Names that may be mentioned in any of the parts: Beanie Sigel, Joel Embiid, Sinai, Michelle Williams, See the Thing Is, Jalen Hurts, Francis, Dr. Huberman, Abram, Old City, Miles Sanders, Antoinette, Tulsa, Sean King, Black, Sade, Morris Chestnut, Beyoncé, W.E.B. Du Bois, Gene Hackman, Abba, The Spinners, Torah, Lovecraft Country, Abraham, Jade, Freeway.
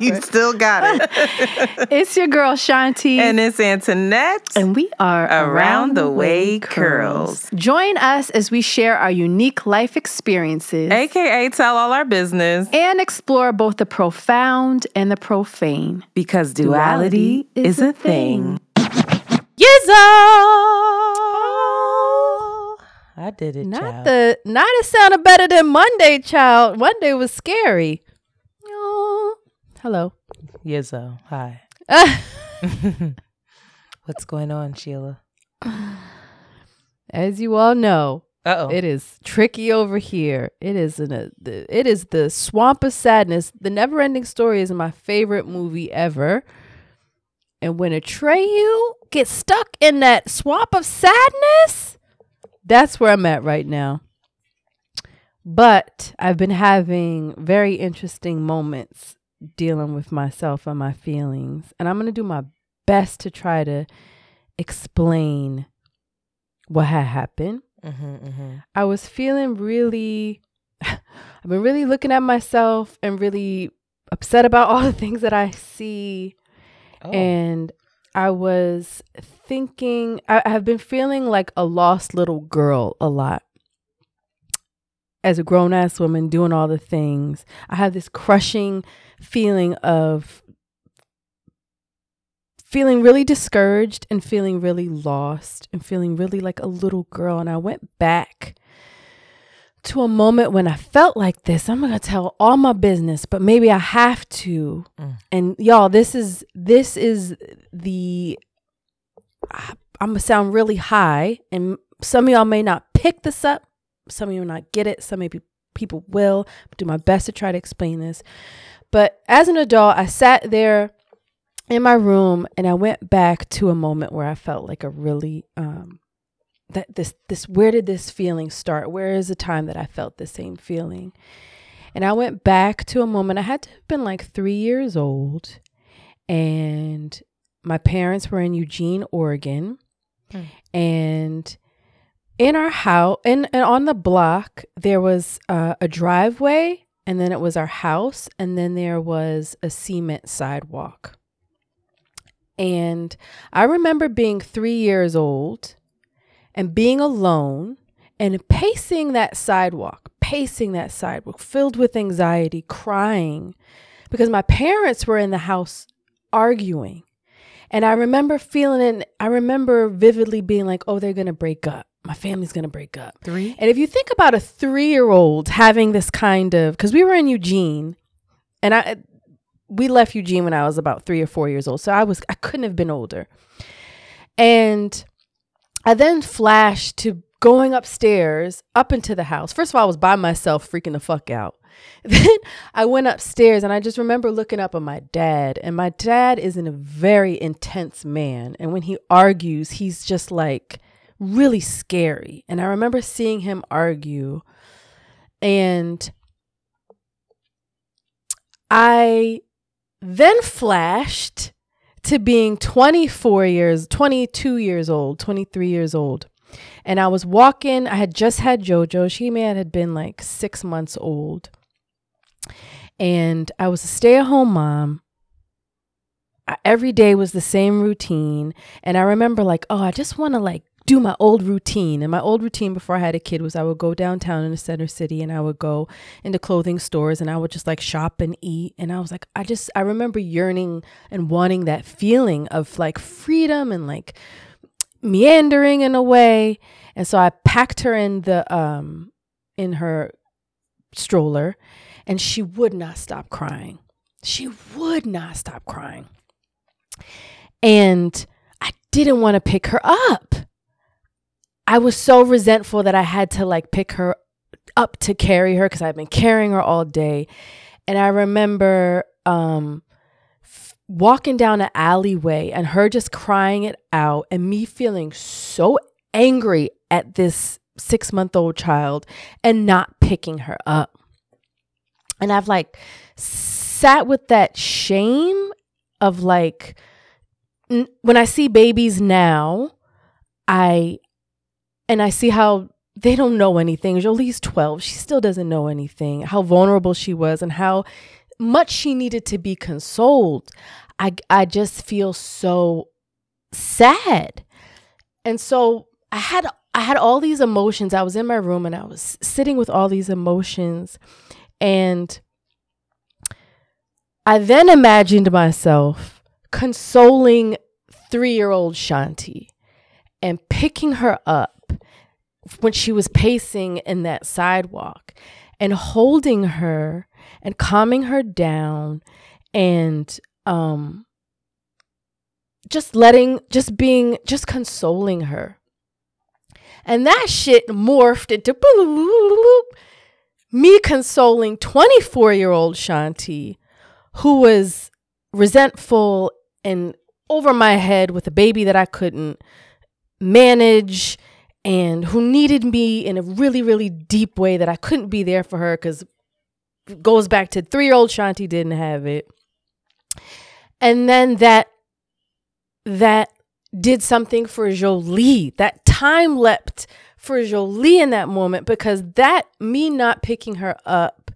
You still got it. It's your girl Shanti. And it's Antoinette. And we are Around the Way Curls. Join us as we share our unique life experiences, AKA tell all our business, and explore both the profound and the profane. Because duality is a thing. I did it, It sounded better than Monday, child. Monday was scary. Oh, hello. Yizzo, hi. What's going on, Sheila? As you all know, it is tricky over here. It is the swamp of sadness. The Never Ending Story is my favorite movie ever. And when Atreyu gets stuck in that swamp of sadness, that's where I'm at right now. But I've been having very interesting moments dealing with myself and my feelings. And I'm going to do my best to try to explain what had happened. I was feeling really, I've been really looking at myself and really upset about all the things that I see. And I was thinking, I have been feeling like a lost little girl a lot. As a grown-ass woman doing all the things, I have this crushing feeling of feeling really discouraged and feeling really lost and feeling really like a little girl. And I went back to a moment when I felt like this. I'm going to tell all my business, but maybe I have to. And y'all, this is the, I'm going to sound really high, and some of y'all may not pick this up. Some of you will not get it. Some maybe people will. I'll do my best to try to explain this. But as an adult, I sat there in my room and I went back to a moment where I felt like a really, where did this feeling start? Where is the time that I felt the same feeling? And I went back to a moment. I had to have been like 3 years old, and my parents were in Eugene, Oregon. And in our house, and on the block, there was a driveway, and then it was our house, and then there was a cement sidewalk. And I remember being 3 years old and being alone and pacing that sidewalk, filled with anxiety, crying, because my parents were in the house arguing. And I remember vividly being like, oh, they're going to break up. My family's going to break up. Three. And if you think about a 3-year-old having this kind of, because we were in Eugene, and we left Eugene when I was about 3 or 4 years old. So I couldn't have been older. And I then flashed to going upstairs, up into the house. First of all, I was by myself freaking the fuck out. Then I went upstairs, and I just remember looking up at my dad. And my dad isn't a very intense man. And when he argues, he's just like really scary. And I remember seeing him argue, and I then flashed to being 22 years old, 23 years old. And I was walking, I had just had JoJo. She had been like 6 months old. And I was a stay-at-home mom. Every day was the same routine. And I remember like, oh, I just want to like do my old routine. And my old routine before I had a kid was I would go downtown in the center city, and I would go into clothing stores, and I would just like shop and eat. And I was like, I remember yearning and wanting that feeling of like freedom and like meandering in a way. And so I packed her in the, in her stroller, and she would not stop crying. And I didn't want to pick her up. I was so resentful that I had to like pick her up to carry her, because I've been carrying her all day. And I remember walking down an alleyway and her just crying it out, and me feeling so angry at this 6-month-old child and not picking her up. And I've like sat with that shame of like, when I see babies now, I see how they don't know anything. Jolie's 12. She still doesn't know anything, how vulnerable she was and how much she needed to be consoled. I just feel so sad. And so I had all these emotions. I was in my room and I was sitting with all these emotions. And I then imagined myself consoling 3-year-old Shanti and picking her up when she was pacing in that sidewalk and holding her and calming her down and just consoling her. And that shit morphed into me consoling 24-year-old Shanti, who was resentful and over my head with a baby that I couldn't manage and who needed me in a really, really deep way that I couldn't be there for her because it goes back to 3-year-old Shanti didn't have it. And then that did something for Jolie. That time leapt for Jolie in that moment, because that me not picking her up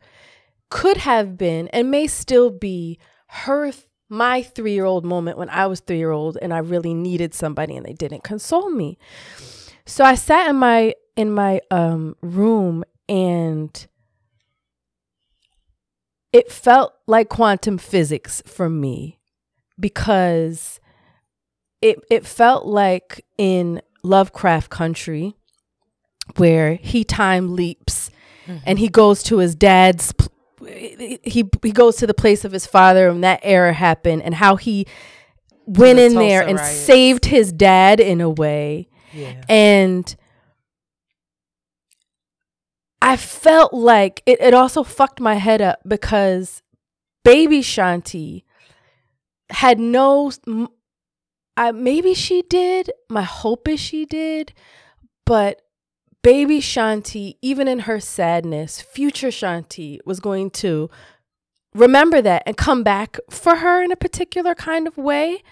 could have been and may still be my 3-year-old moment when I was 3-year-old and I really needed somebody and they didn't console me. So I sat in my room and it felt like quantum physics for me, because it felt like in Lovecraft Country, where he time leaps, mm-hmm. and he goes to his dad's, he goes to the place of his father when that error happened, and how he went in Tulsa there and riots. Saved his dad in a way. Yeah. And I felt like it also fucked my head up, because baby Shanti had maybe she did, my hope is she did, but baby Shanti, even in her sadness, future Shanti was going to remember that and come back for her in a particular kind of way.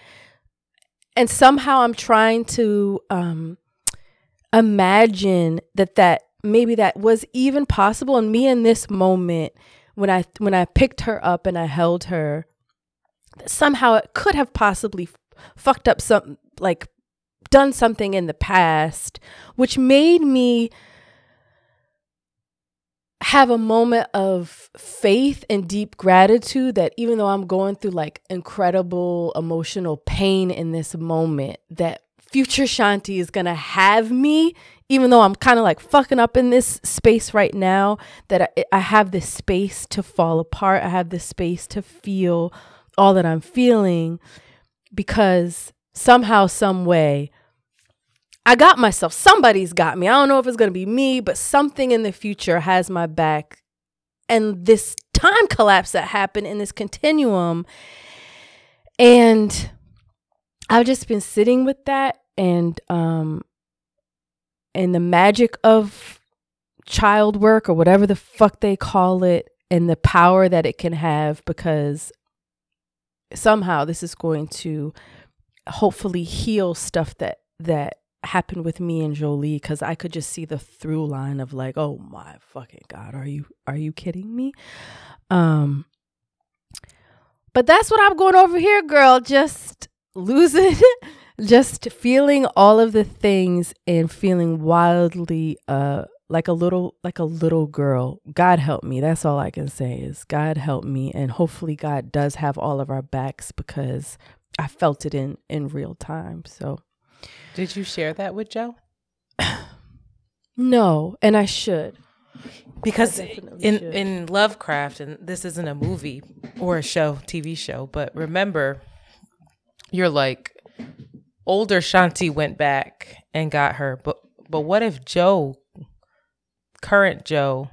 And somehow I'm trying to imagine that maybe that was even possible. And me in this moment, when I picked her up and I held her, that somehow it could have possibly fucked up something, like done something in the past, which made me have a moment of faith and deep gratitude that even though I'm going through like incredible emotional pain in this moment, that future Shanti is going to have me, even though I'm kind of like fucking up in this space right now, that I have this space to fall apart. I have this space to feel all that I'm feeling, because somehow, some way, I got myself. Somebody's got me. I don't know if it's going to be me, but something in the future has my back. And this time collapse that happened in this continuum. And I've just been sitting with that and the magic of child work, or whatever the fuck they call it, and the power that it can have, because somehow this is going to hopefully heal stuff that happened with me and Jolie, because I could just see the through line of like, oh my fucking God, are you kidding me? But that's what I'm going over here, girl. Just losing, just feeling all of the things and feeling wildly like a little girl. God help me. That's all I can say is God help me. And hopefully God does have all of our backs, because I felt it in real time. So did you share that with Joe? No, and I should. Because in Lovecraft, and this isn't a movie or a show, TV show, but remember, you're like, older Shanti went back and got her. But what if Joe, current Joe,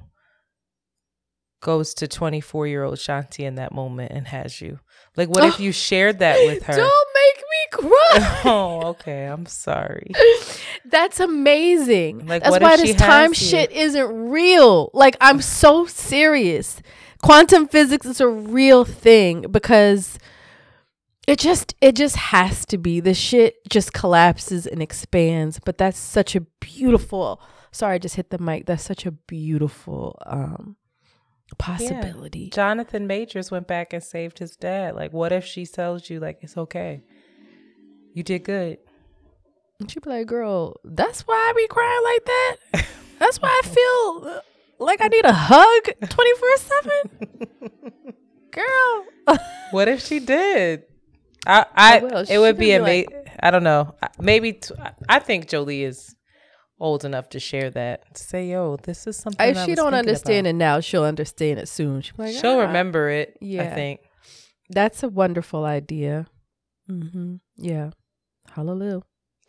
goes to 24-year-old Shanti in that moment and has you? Like, what if you shared that with her? Don't make me cry. Oh, okay. I'm sorry. That's amazing. Like, that's why this time shit isn't real. Like, I'm so serious. Quantum physics is a real thing, because It just has to be. The shit just collapses and expands. But that's such a beautiful, sorry, I just hit the mic. That's such a beautiful possibility. Yeah. Jonathan Majors went back and saved his dad. Like, what if she tells you, like, it's okay, you did good? And she'd be like, girl, that's why I be crying like that? That's why I feel like I need a hug 24/7? Girl. What if she did? It would be amazing. Like, I don't know. I think Jolie is old enough to share that. To say, yo, this is something. If she don't understand it now, she'll understand it soon. She'll remember it. Yeah, I think that's a wonderful idea. Mm-hmm. Yeah, hallelujah.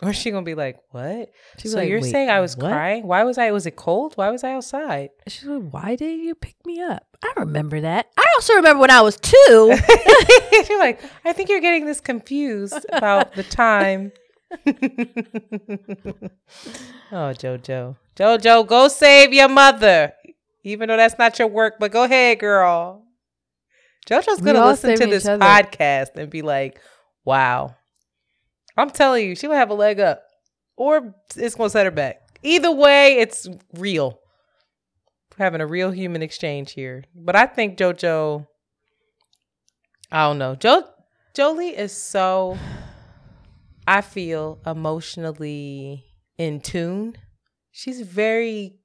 Or she gonna be like, what? She's so like, you're saying I was crying? Why was I? Was it cold? Why was I outside? She's like, why did you pick me up? I remember that. I also remember when I was 2. You're like, I think you're getting this confused about the time. Oh, JoJo. JoJo, go save your mother. Even though that's not your work, but go ahead, girl. JoJo's gonna listen to this podcast and be like, wow. I'm telling you, she will have a leg up, or it's going to set her back. Either way, it's real. We're having a real human exchange here. But I think JoJo, I don't know. Jolie is so, I feel, emotionally in tune. She's very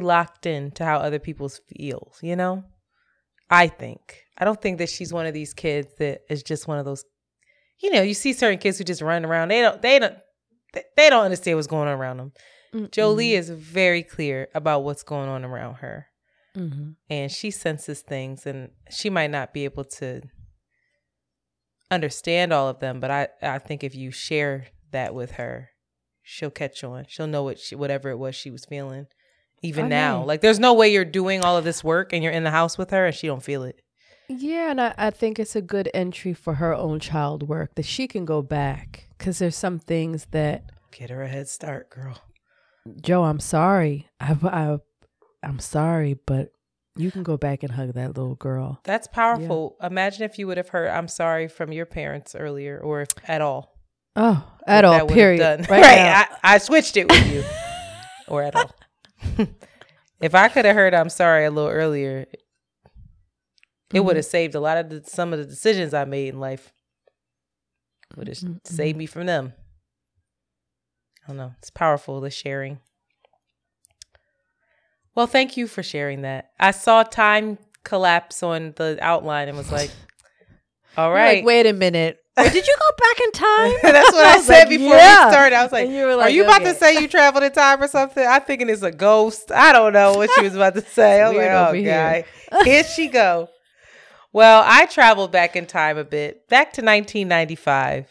locked in to how other people feel, you know? I think. I don't think that she's one of these kids that is just one of those, you know, you see certain kids who just run around. They don't understand what's going on around them. Mm-mm. Jolie is very clear about what's going on around her. Mm-hmm. And she senses things, and she might not be able to understand all of them. But I think if you share that with her, she'll catch on. She'll know whatever it was she was feeling. Even now, like, there's no way you're doing all of this work and you're in the house with her and she don't feel it. Yeah, and I think it's a good entry for her own child work that she can go back, because there's some things that get her a head start, girl. Joe, I'm sorry. I'm sorry, but you can go back and hug that little girl. That's powerful. Yeah. Imagine if you would have heard "I'm sorry" from your parents earlier, or if at all. Oh, at all. Period. Right. I switched it with you, or at all. If I could have heard "I'm sorry" a little earlier, it would have saved a lot of some of the decisions I made in life. Would have saved me from them. I don't know. It's powerful, the sharing. Well, thank you for sharing that. I saw time collapse on the outline and was like, all right. Like, wait a minute. Did you go back in time? That's what I said, like, before we started. I was like, are you about to say you traveled in time or something? I'm thinking it's a ghost. I don't know what she was about to say. I'm like, oh, God. Here she go. Well, I traveled back in time a bit, back to 1995.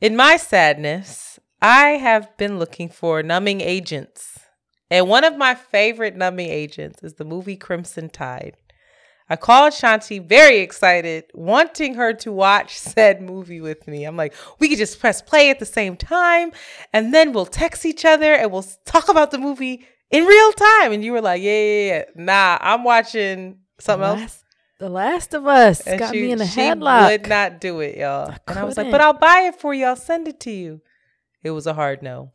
In my sadness, I have been looking for numbing agents. And one of my favorite numbing agents is the movie Crimson Tide. I called Shanti very excited, wanting her to watch said movie with me. I'm like, we could just press play at the same time, and then we'll text each other and we'll talk about the movie in real time. And you were like, yeah. Nah, I'm watching something else. The Last of Us and got me in a headlock. She would not do it, y'all. And I was like, but I'll buy it for you. I'll send it to you. It was a hard no.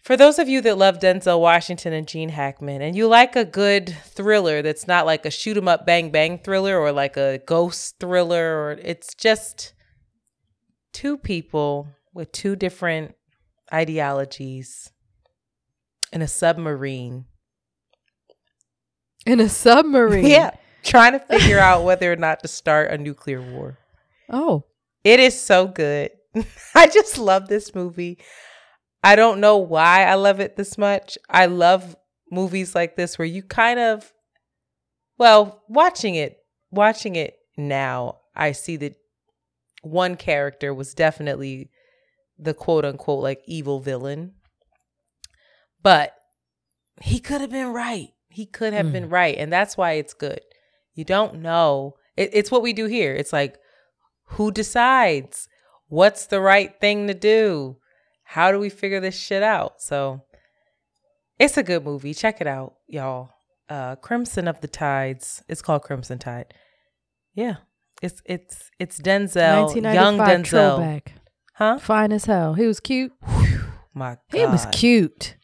For those of you that love Denzel Washington and Gene Hackman, and you like a good thriller that's not like a shoot 'em up, bang bang thriller, or like a ghost thriller, or it's just two people with two different ideologies in a submarine. In a submarine? Yeah. Trying to figure out whether or not to start a nuclear war. Oh. It is so good. I just love this movie. I don't know why I love it this much. I love movies like this where you kind of, well, watching it now, I see that one character was definitely the quote unquote like evil villain. But he could have been right. He could have been right. And that's why it's good. You don't know. It's what we do here. It's like, who decides? What's the right thing to do? How do we figure this shit out? So it's a good movie. Check it out, y'all. Crimson of the Tides. It's called Crimson Tide. Yeah. It's Denzel, young Denzel. Throwback. Huh? Fine as hell. He was cute. Whew, my God. He was cute.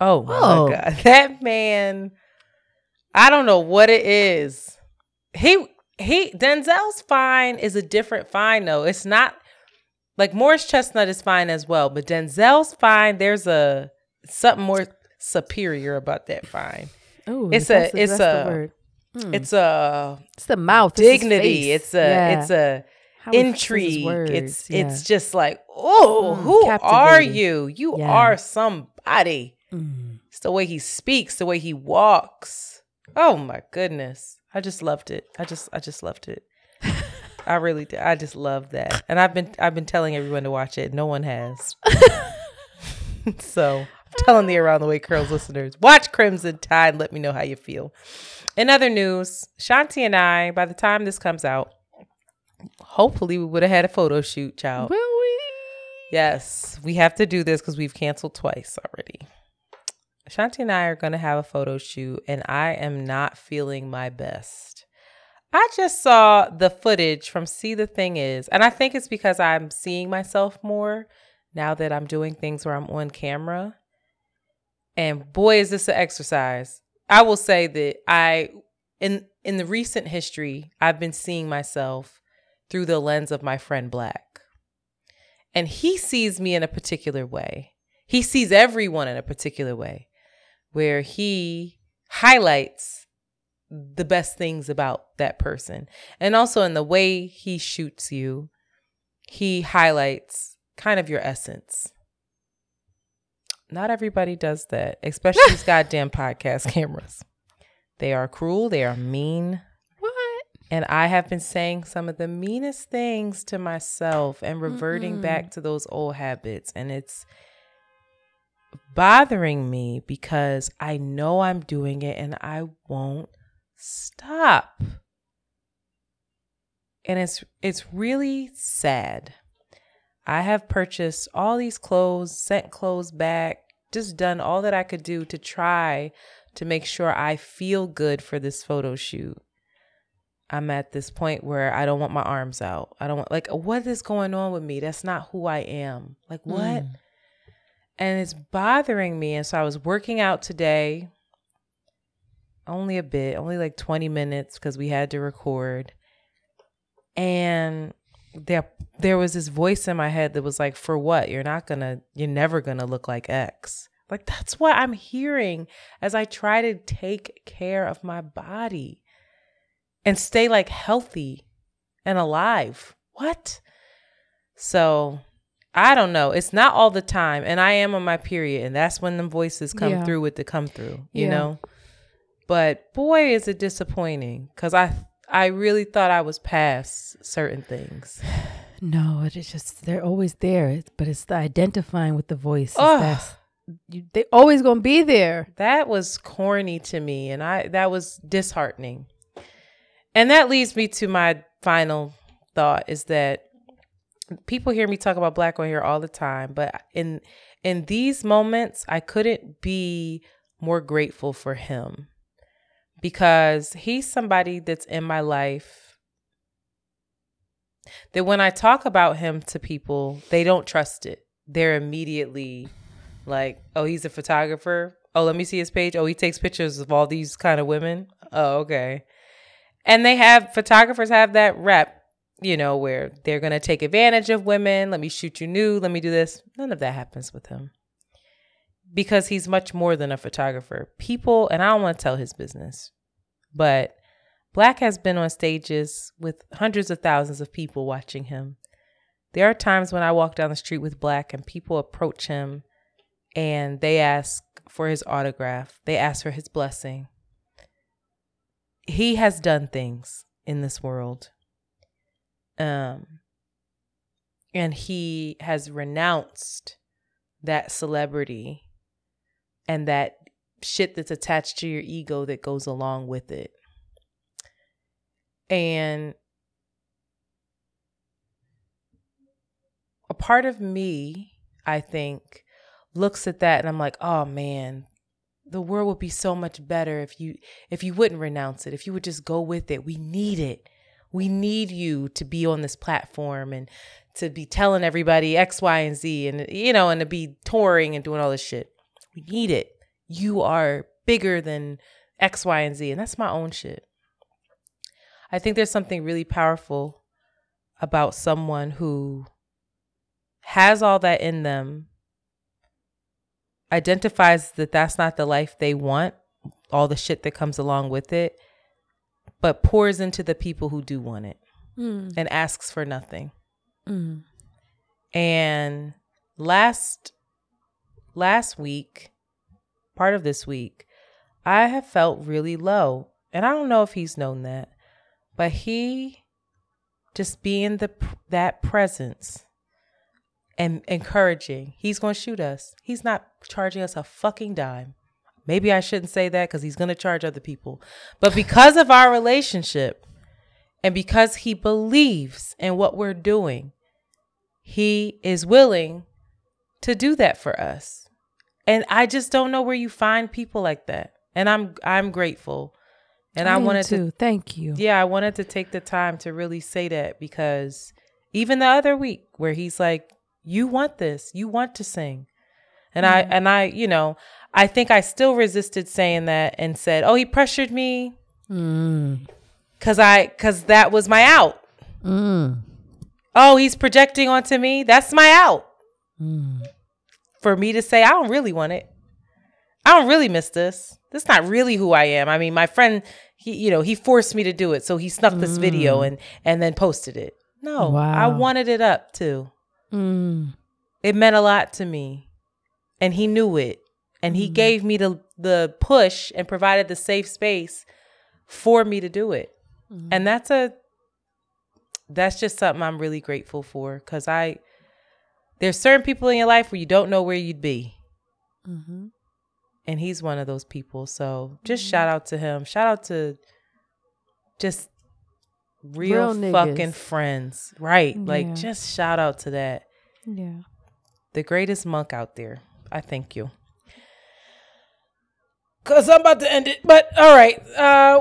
Oh, oh my God. That man, I don't know what it is. Denzel's fine is a different fine though. It's not like Morris Chestnut is fine as well, but Denzel's fine. There's something more superior about that fine. Oh, it's the mouth, dignity. It's intrigue. It's just like, oh, who are you? You are somebody. Mm. It's the way he speaks, the way he walks. Oh my goodness. I just loved it. I just loved it. I really did. I just love that. And I've been telling everyone to watch it. No one has. So I'm telling the Around the Way Curls listeners, watch Crimson Tide. Let me know how you feel. In other news, Shanti and I, by the time this comes out, hopefully we would have had a photo shoot, child. Will we? Yes. We have to do this because we've canceled twice already. Shanti and I are going to have a photo shoot, and I am not feeling my best. I just saw the footage from See the Thing Is, and I think it's because I'm seeing myself more now that I'm doing things where I'm on camera. And boy, is this an exercise. I will say that in the recent history, I've been seeing myself through the lens of my friend Black. And he sees me in a particular way. He sees everyone in a particular way, where he highlights the best things about that person. And also in the way he shoots you, he highlights kind of your essence. Not everybody does that, especially these goddamn podcast cameras. They are cruel. They are mean. What? And I have been saying some of the meanest things to myself and reverting back to those old habits. And it's bothering me because I know I'm doing it and I won't stop. And it's really sad. I have purchased all these clothes, sent clothes back, just done all that I could do to try to make sure I feel good for this photo shoot. I'm at this point where I don't want my arms out. I don't want, like, what is going on with me? That's not who I am. Like, what? And it's bothering me. And so I was working out today, only a bit, only like 20 minutes because we had to record. And there was this voice in my head that was like, for what? You're never gonna look like X. Like, that's what I'm hearing as I try to take care of my body and stay like healthy and alive. What? So I don't know. It's not all the time. And I am on my period. And that's when them voices come through with the come through, you know? But boy, is it disappointing. Cause I really thought I was past certain things. No, it's just, they're always there. But it's the identifying with the voice. They're always going to be there. That was corny to me. And that was disheartening. And that leads me to my final thought is that people hear me talk about Black on here all the time. But in these moments, I couldn't be more grateful for him. Because he's somebody that's in my life that when I talk about him to people, they don't trust it. They're immediately like, oh, he's a photographer. Oh, let me see his page. Oh, he takes pictures of all these kind of women. Oh, okay. And photographers have that rep, you know, where they're going to take advantage of women. Let me shoot you nude. Let me do this. None of that happens with him. Because he's much more than a photographer. People, and I don't want to tell his business, but Black has been on stages with hundreds of thousands of people watching him. There are times when I walk down the street with Black and people approach him and they ask for his autograph. They ask for his blessing. He has done things in this world. And he has renounced that celebrity and that shit that's attached to your ego that goes along with it. And a part of me, I think, looks at that and I'm like, oh man, the world would be so much better if you wouldn't renounce it, if you would just go with it. We need it. we need you to be on this platform and to be telling everybody X, Y, and Z, and, you know, and to be touring and doing all this shit. We need it. You are bigger than X, Y, and Z. And that's my own shit. I think there's something really powerful about someone who has all that in them, identifies that that's not the life they want, all the shit that comes along with it, but pours into the people who do want it and asks for nothing. Mm. And last week, part of this week, I have felt really low. And I don't know if he's known that, but he just being that presence and encouraging, he's going to shoot us. He's not charging us a fucking dime. Maybe I shouldn't say that because he's going to charge other people. But because of our relationship, and because he believes in what we're doing, he is willing to do that for us. And I just don't know where you find people like that. And I'm grateful. And I wanted to thank you. Yeah, I wanted to take the time to really say that, because even the other week where he's like, "You want this. You want to sing." And I, you know, I think I still resisted saying that and said, "Oh, he pressured me." Mm. Cause that was my out. Mm. Oh, he's projecting onto me. That's my out. Mm. For me to say, I don't really want it. I don't really miss this. This is not really who I am. I mean, my friend, he forced me to do it. So he snuck this video and then posted it. No, wow. I wanted it up too. Mm. It meant a lot to me, and he knew it. And he gave me the push and provided the safe space for me to do it. And that's just something I'm really grateful for, because there's certain people in your life where you don't know where you'd be. Mm-hmm. And he's one of those people. So just shout out to him. Shout out to just real fucking friends. Right. Yeah. Like, just shout out to that. Yeah. The greatest monk out there. I thank you. Because I'm about to end it. But all right.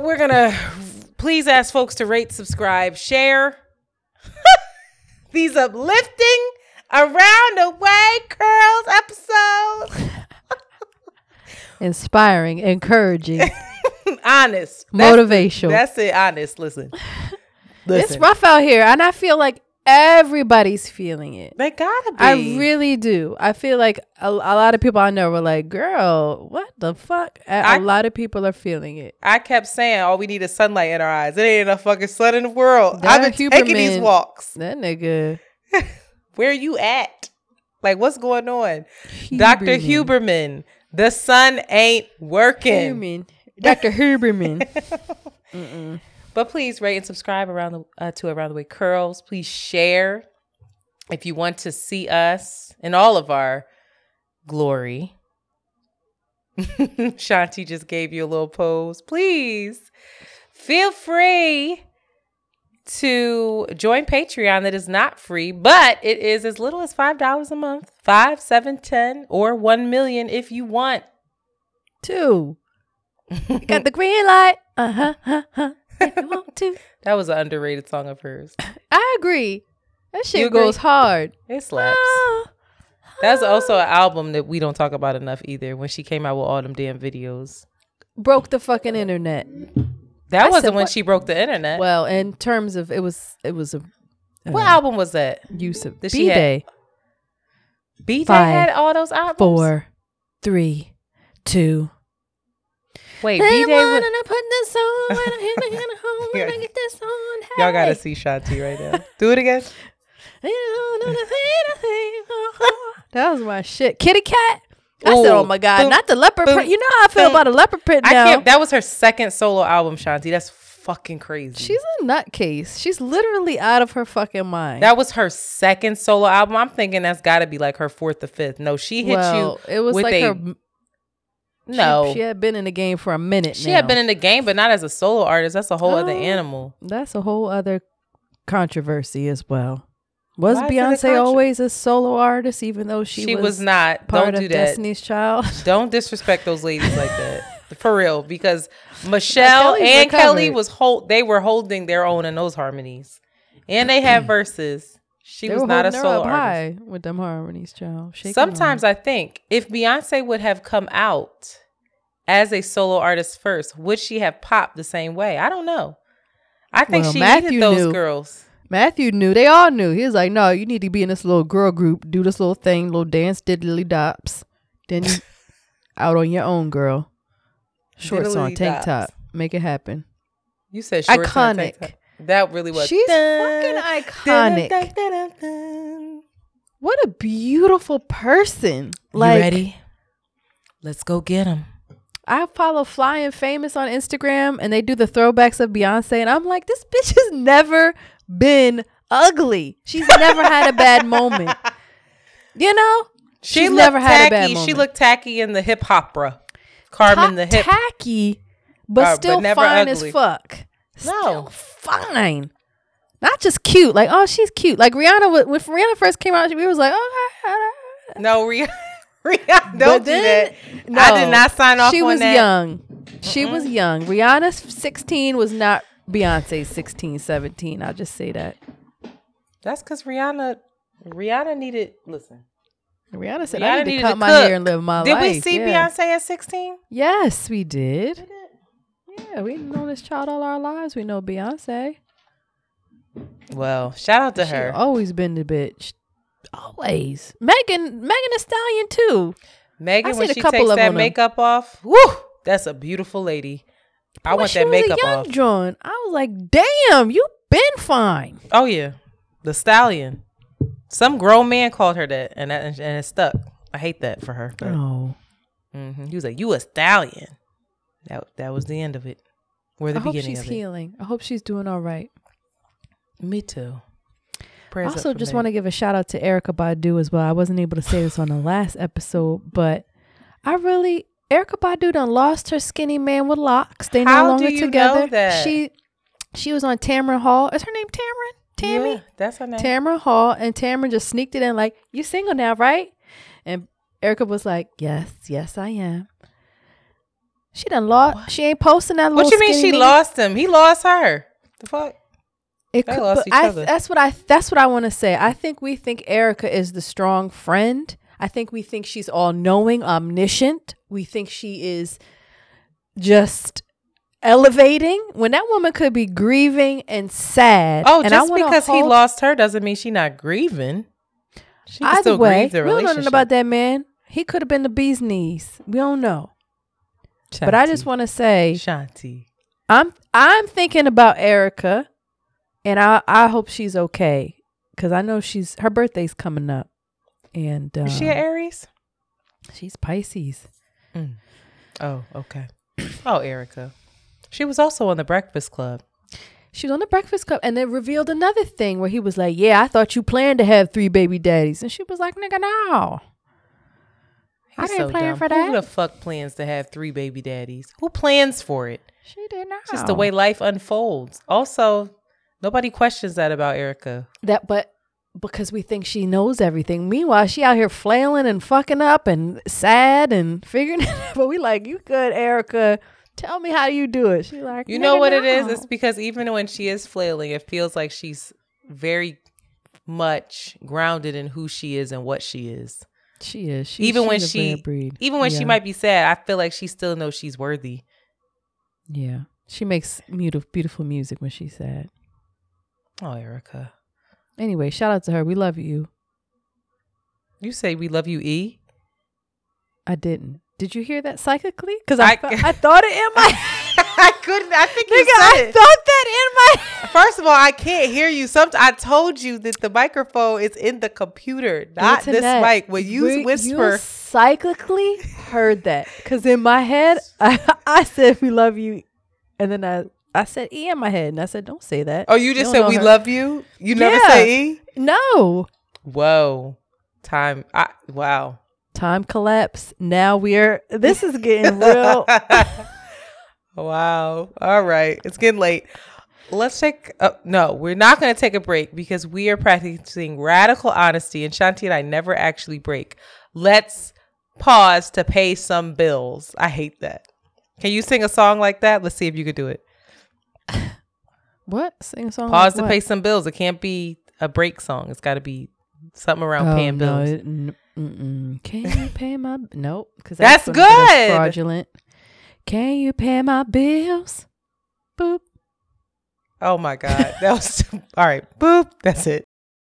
We're going to please ask folks to rate, subscribe, share these uplifting Around the Way Curls episodes. Inspiring, encouraging. Honest. Motivational. That's it. Honest. Listen. It's rough out here. And I feel like everybody's feeling it. They gotta be. I really do. I feel like a lot of people I know were like, "Girl, what the fuck?" A lot of people are feeling it. I kept saying, "All we need is sunlight in our eyes. It ain't enough fucking sun in the world." I've been taking these walks. That nigga. Where you at? Like, what's going on? Dr. Huberman. The sun ain't working. Dr. Huberman. But please rate and subscribe to Around the Way Curls. Please share if you want to see us in all of our glory. Shanti just gave you a little pose. Please feel free to join Patreon. That is not free, but it is as little as $5 a month. 5, 7, 10, or 1 million if you want to. You got the green light. If you want to. That was an underrated song of hers. I agree. That shit goes hard. It slaps. That's also an album that we don't talk about enough either. When she came out with all them damn videos. Broke the fucking internet. That wasn't when she broke the internet. Well, in terms of it was a what album was that? Use of B-Day. B-Day had all those albums. 4, 3, 2. Wait, B-Day. Put this on when I'm home when I get this on. Hey. Y'all gotta see Shanti right now. Do it again. That was my shit. Kitty Cat. I said, "Oh my God, not the leopard print." You know how I feel about a leopard print now. That was her second solo album, Shanti. That's fucking crazy. She's a nutcase. She's literally out of her fucking mind. That was her second solo album. I'm thinking that's got to be like her fourth or fifth. No, she hit you. It was with like her. No, she had been in the game for a minute. She had been in the game, but not as a solo artist. That's a whole other animal. That's a whole other controversy as well. Was Beyonce always a solo artist, even though she was not part of Destiny's Child? Don't disrespect those ladies like that, for real. Because Michelle and Kelly were holding their own in those harmonies, and they had verses. She was not a solo artist with them harmonies, child. Sometimes I think if Beyonce would have come out as a solo artist first, would she have popped the same way? I don't know. I think she needed those girls. Matthew knew. They all knew. He was like, no, you need to be in this little girl group, do this little thing, little dance, diddly dops. Then you out on your own, girl. Shorts on, tank top. Make it happen. You said shorts on, tank top. That really was. She's fucking iconic. What a beautiful person. Like, you ready? Let's go get him. I follow Flying Famous on Instagram, and they do the throwbacks of Beyonce, and I'm like, this bitch has never been ugly. She's never had a bad moment. You know? She's never had a bad moment. She looked tacky in the hip opera. Carmen the hip. Tacky, but still fine as fuck. No. Still fine. Not just cute. Like, oh, she's cute. Like, Rihanna, when Rihanna first came out, we was like, oh. No, Rihanna, don't do that. No, I did not sign off on that. She was young. She was young. Rihanna's 16 was not Beyonce's 16, 17. I'll just say that. That's because Rihanna needed, listen. Rihanna said, I need to cut my hair and live my life. Did we see Beyonce at 16? Yes, we did. Yeah, we've known this child all our lives. We know Beyonce. Well, shout out to her. She's always been the bitch. Always. Megan the Stallion, too. Megan, when she takes that makeup off, woo, that's a beautiful lady. I want that makeup off. John, I was like, damn, you been fine. Oh, yeah. The Stallion. Some grown man called her that, and it stuck. I hate that for her. No. Mm-hmm. He was like, you a stallion. That was the end of it. Or the beginning of it. I hope she's healing. I hope she's doing all right. Me too. Prayers also, just want to give a shout out to Erykah Badu as well. I wasn't able to say this on the last episode, but Erykah Badu done lost her skinny man with locks. They no longer together. How do you know that? She was on Tamron Hall. Is her name Tamron? Tammy? Yeah, that's her name. Tamron Hall, and Tamron just sneaked it in like, you single now, right? And Erykah was like, yes, I am. She done lost. What? She ain't posting that little. What you mean she lost him? He lost her. The fuck? That's what I want to say. I think we think Erykah is the strong friend. I think we think she's all-knowing, omniscient. We think she is just elevating. When that woman could be grieving and sad. Oh, and just because he lost her doesn't mean she's not grieving. She can still grieve the relationship. We don't know nothing about that man. He could have been the bee's knees. We don't know. Shanti. But I just want to say, Shanti, I'm thinking about Erykah, and I hope she's okay, because I know her birthday's coming up, and is she an Aries? She's Pisces. Mm. Oh, okay. Oh, Erykah, she was also on The Breakfast Club. She was on The Breakfast Club, and they revealed another thing where he was like, "Yeah, I thought you planned to have 3 baby daddies," and she was like, "Nigga, no." I didn't plan for that. Who the fuck plans to have 3 baby daddies? Who plans for it? She did not. It's just the way life unfolds. Also, nobody questions that about Erykah. But because we think she knows everything. Meanwhile, she out here flailing and fucking up and sad and figuring it out. But we like, you good, Erykah. Tell me how you do it. She like, you know what it is? It's because even when she is flailing, it feels like she's very much grounded in who she is and what she is. She is. Even when she might be sad, I feel like she still knows she's worthy. Yeah. She makes beautiful music when she's sad. Oh, Erykah. Anyway, shout out to her. We love you. You say we love you, E? I didn't. Did you hear that psychically? Because I thought it in my I couldn't. I think you said it. I thought that in my First of all, I can't hear you. I told you that the microphone is in the computer, not Antoinette, this mic. When you whisper, you psychically heard that, because in my head, I said we love you, and then I said E in my head, and I said don't say that. Oh, you just said we love you. You never say E. No. Whoa. Time. Wow. Time collapse. Now this is getting real. Wow. All right. It's getting late. Let's take no, we're not going to take a break because we are practicing radical honesty, and Shanti and I never actually break. Let's pause to pay some bills. I hate that. Can you sing a song like that? Let's see if you could do it. What? Sing a song? Pause like to pay some bills. It can't be a break song. It's got to be something around paying bills. Can you pay my nope? Because that's good. That's fraudulent. Can you pay my bills? Boop. Oh my God. That was all right. Boop. That's it.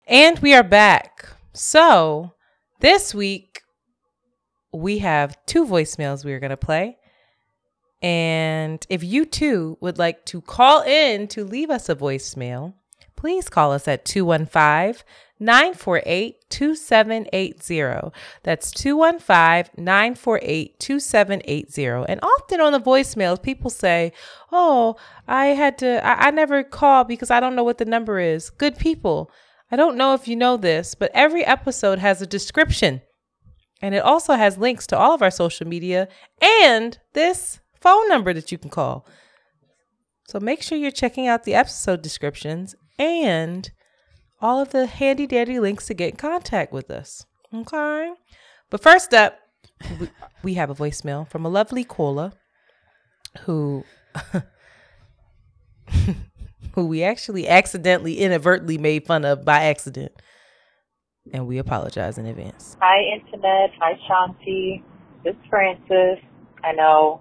And we are back. So this week we have two voicemails we are going to play. And if you too would like to call in to leave us a voicemail, please call us at 215-948-2780. That's 215-948-2780. And often on the voicemails, people say, oh, I never call because I don't know what the number is. Good people, I don't know if you know this, but every episode has a description. And it also has links to all of our social media and this phone number that you can call. So make sure you're checking out the episode descriptions and all of the handy dandy links to get in contact with us. Okay. But first up, we have a voicemail from a lovely caller who we actually inadvertently made fun of by accident. And we apologize in advance. Hi, Antoinette. Hi, Shanti. This is Francis. I know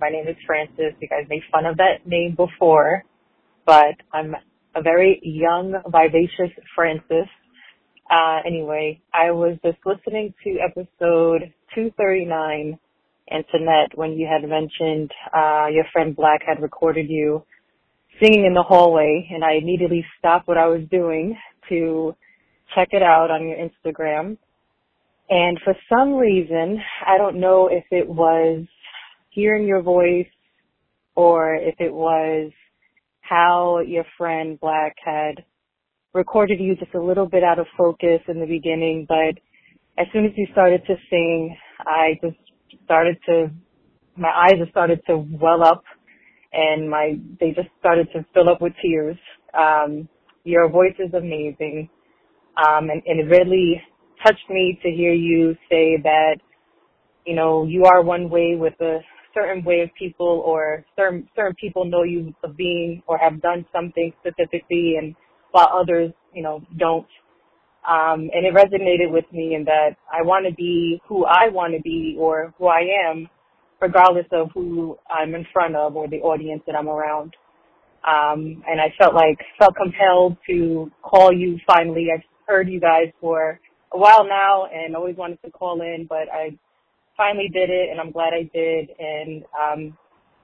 my name is Francis. You guys made fun of that name before, but I'm a very young, vivacious Francis. Anyway, I was just listening to episode 239, Antoinette, when you had mentioned your friend Black had recorded you singing in the hallway, and I immediately stopped what I was doing to check it out on your Instagram. And for some reason, I don't know if it was hearing your voice or if it was how your friend Black had recorded you just a little bit out of focus in the beginning, but as soon as you started to sing, my eyes just started to well up and they just started to fill up with tears. Your voice is amazing. And it really touched me to hear you say that, you know, you are one way with a certain way of people, or certain people know you of being or have done something specifically, and while others, you know, don't. And it resonated with me in that I want to be who I want to be or who I am, regardless of who I'm in front of or the audience that I'm around. And I felt compelled to call you finally. I've heard you guys for a while now and always wanted to call in, but I finally did it, and I'm glad I did. And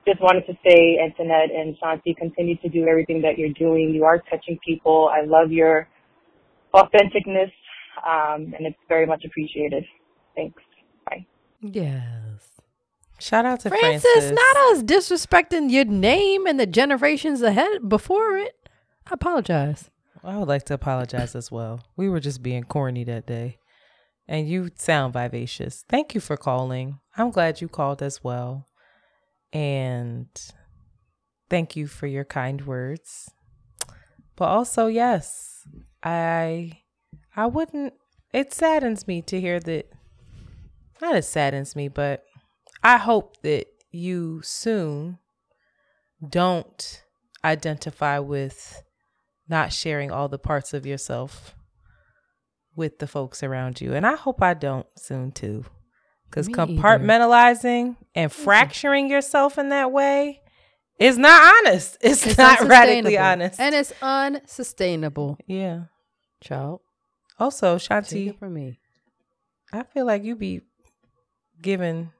just wanted to say, Antoinette and Shanti, continue to do everything that you're doing. You are touching people. I love your authenticness, and it's very much appreciated. Thanks. Bye. Yes. Shout out to Francis. Not us disrespecting your name and the generations ahead before it. I apologize. I would like to apologize as well. We were just being corny that day. And you sound vivacious. Thank you for calling. I'm glad you called as well. And thank you for your kind words. But also, yes, I wouldn't, it saddens me to hear that, not it saddens me, but I hope that you soon don't identify with not sharing all the parts of yourself with the folks around you. And I hope I don't soon too, because compartmentalizing either and fracturing yourself in that way is not honest. It's not radically honest. And it's unsustainable. Yeah. Child. Also, Shanti, for me, I feel like you be giving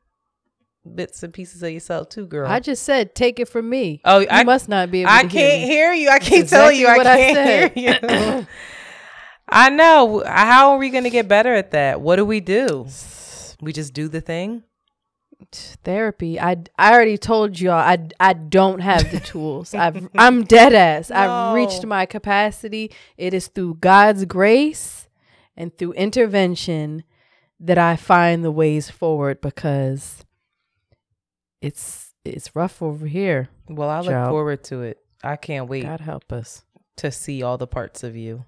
bits and pieces of yourself too, girl. I just said, take it from me. Oh, I must not be able to hear you. I can't tell you. I can't hear you. I know. How are we going to get better at that? What do? We just do the thing? Therapy. I already told y'all I don't have the tools. I'm dead ass. No. I've reached my capacity. It is through God's grace and through intervention that I find the ways forward, because it's rough over here. Well, I look forward to it. I can't wait. God help us. To see all the parts of you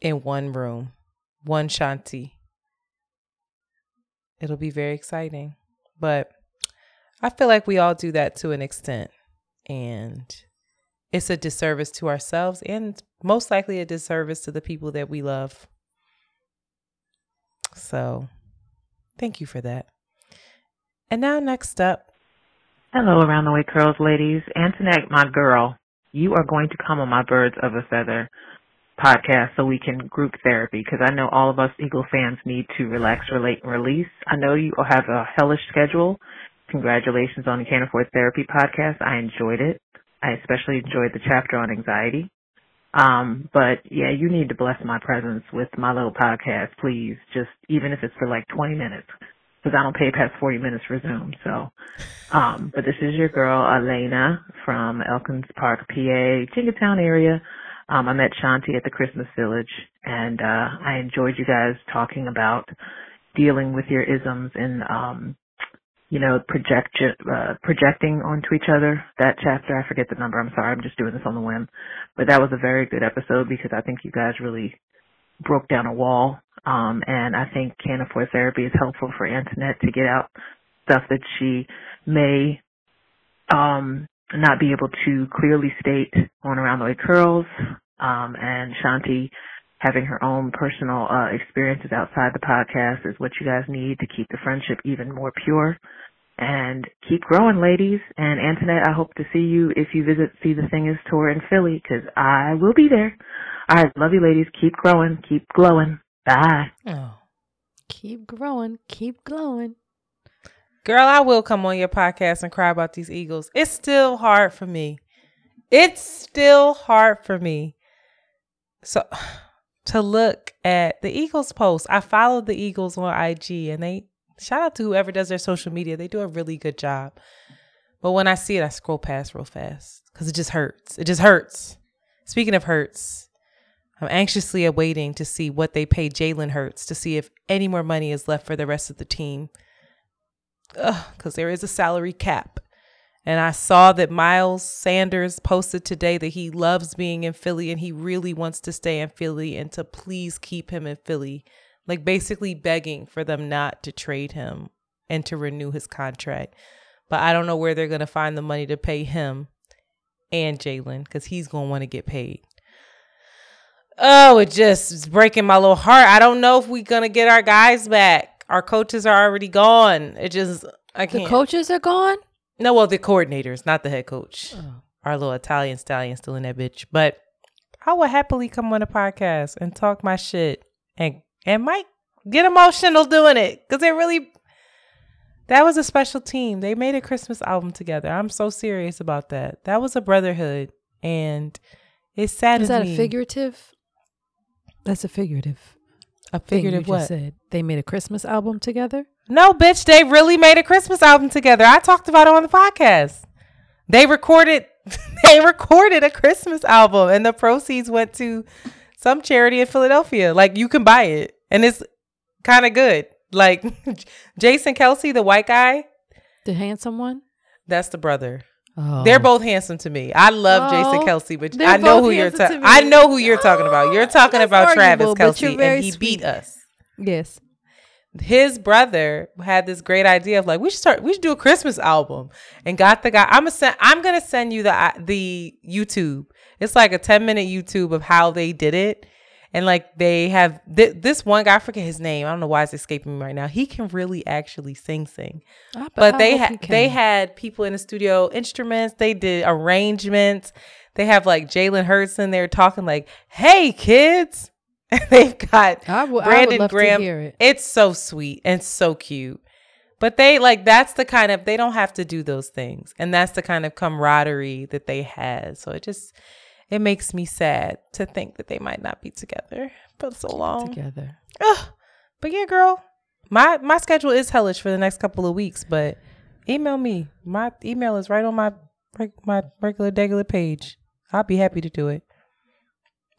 in one room, one Shanti. It'll be very exciting. But I feel like we all do that to an extent. And it's a disservice to ourselves and most likely a disservice to the people that we love. So thank you for that. And now next up. Hello, Around the Way Curls ladies. Antoinette, my girl, you are going to come on my Birds of a Feather podcast so we can group therapy, because I know all of us Eagle fans need to relax, relate, and release. I know you have a hellish schedule. Congratulations on the Can't Afford Therapy podcast. I enjoyed it. I especially enjoyed the chapter on anxiety. But yeah, you need to bless my presence with my little podcast, please. Just even if it's for like 20 minutes, because I don't pay past 40 minutes for Zoom. So, but this is your girl, Elena from Elkins Park, PA, Jenkintown area. I met Shanti at the Christmas Village, and I enjoyed you guys talking about dealing with your isms and, projecting onto each other. That chapter, I forget the number. I'm sorry. I'm just doing this on the whim. But that was a very good episode because I think you guys really broke down a wall. And I think Can't Afford Therapy is helpful for Antoinette to get out stuff that she may not be able to clearly state on Around the Way Curls, and Shanti having her own personal experiences outside the podcast is what you guys need to keep the friendship even more pure. And keep growing, ladies. And Antoinette, I hope to see you if you visit See the Thing Is tour in Philly, because I will be there. All right, love you, ladies. Keep growing. Keep glowing. Bye. Oh. Keep growing. Keep glowing. Girl, I will come on your podcast and cry about these Eagles. It's still hard for me. So to look at the Eagles post, I followed the Eagles on IG, and they shout out to whoever does their social media. They do a really good job. But when I see it, I scroll past real fast because it just hurts. Speaking of hurts, I'm anxiously awaiting to see what they pay Jalen Hurts to see if any more money is left for the rest of the team. Because there is a salary cap. And I saw that Miles Sanders posted today that he loves being in Philly and he really wants to stay in Philly and to please keep him in Philly. Like basically begging for them not to trade him and to renew his contract. But I don't know where they're going to find the money to pay him and Jalen because he's going to want to get paid. Oh, it just is breaking my little heart. I don't know if we're going to get our guys back. Our coaches are already gone. I can't. The coaches are gone? No, well, the coordinators, not the head coach. Oh. Our little Italian stallion still in that bitch. But I will happily come on a podcast and talk my shit and might get emotional doing it because it really, that was a special team. They made a Christmas album together. I'm so serious about that. That was a brotherhood, and it saddens me. Is that a figurative? That's a figurative. A figurative what? Said they made a Christmas album together? No, bitch, they really made a Christmas album together. I talked about it on the podcast. They recorded a Christmas album, and the proceeds went to some charity in Philadelphia. Like, you can buy it, and it's kind of good. Like, Jason Kelce, the white guy. The handsome one? That's the brother. Oh. They're both handsome to me. I love Jason Kelce, but I know who you're talking about. You're talking about Travis Kelce, and he beat us. Yes. His brother had this great idea of like, we should do a Christmas album, and got the guy. I'm gonna send you the YouTube. It's like a 10-minute YouTube of how they did it, and like they have this one guy. I forget his name. I don't know why it's escaping me right now. He can really actually sing. But they had people in the studio, instruments. They did arrangements. They have like Jalen Hurts in there talking like, "Hey kids." They've got Brandon Graham. It's so sweet and so cute. But they like, that's the kind of, they don't have to do those things. And that's the kind of camaraderie that they had. So it makes me sad to think that they might not be together for so long. Together. Ugh. But yeah, girl, my schedule is hellish for the next couple of weeks, but email me. My email is right on my regular page. I'll be happy to do it.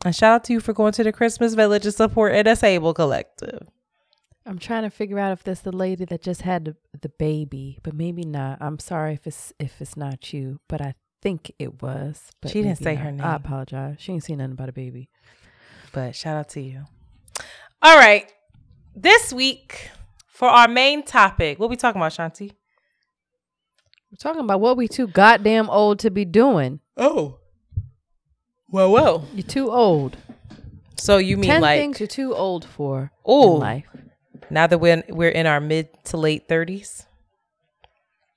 And shout out to you for going to the Christmas Village to support a disabled collective. I'm trying to figure out if that's the lady that just had the baby, but maybe not. I'm sorry if it's not you, but I think it was. But she didn't say her name. I apologize. She ain't seen nothing about a baby. But shout out to you. All right. This week, for our main topic, what we talking about, Shanti? We're talking about what we too goddamn old to be doing. Oh. Well, well. You're too old. So you mean 10 like... 10 things you're too old for in life. Now that we're in our mid to late 30s?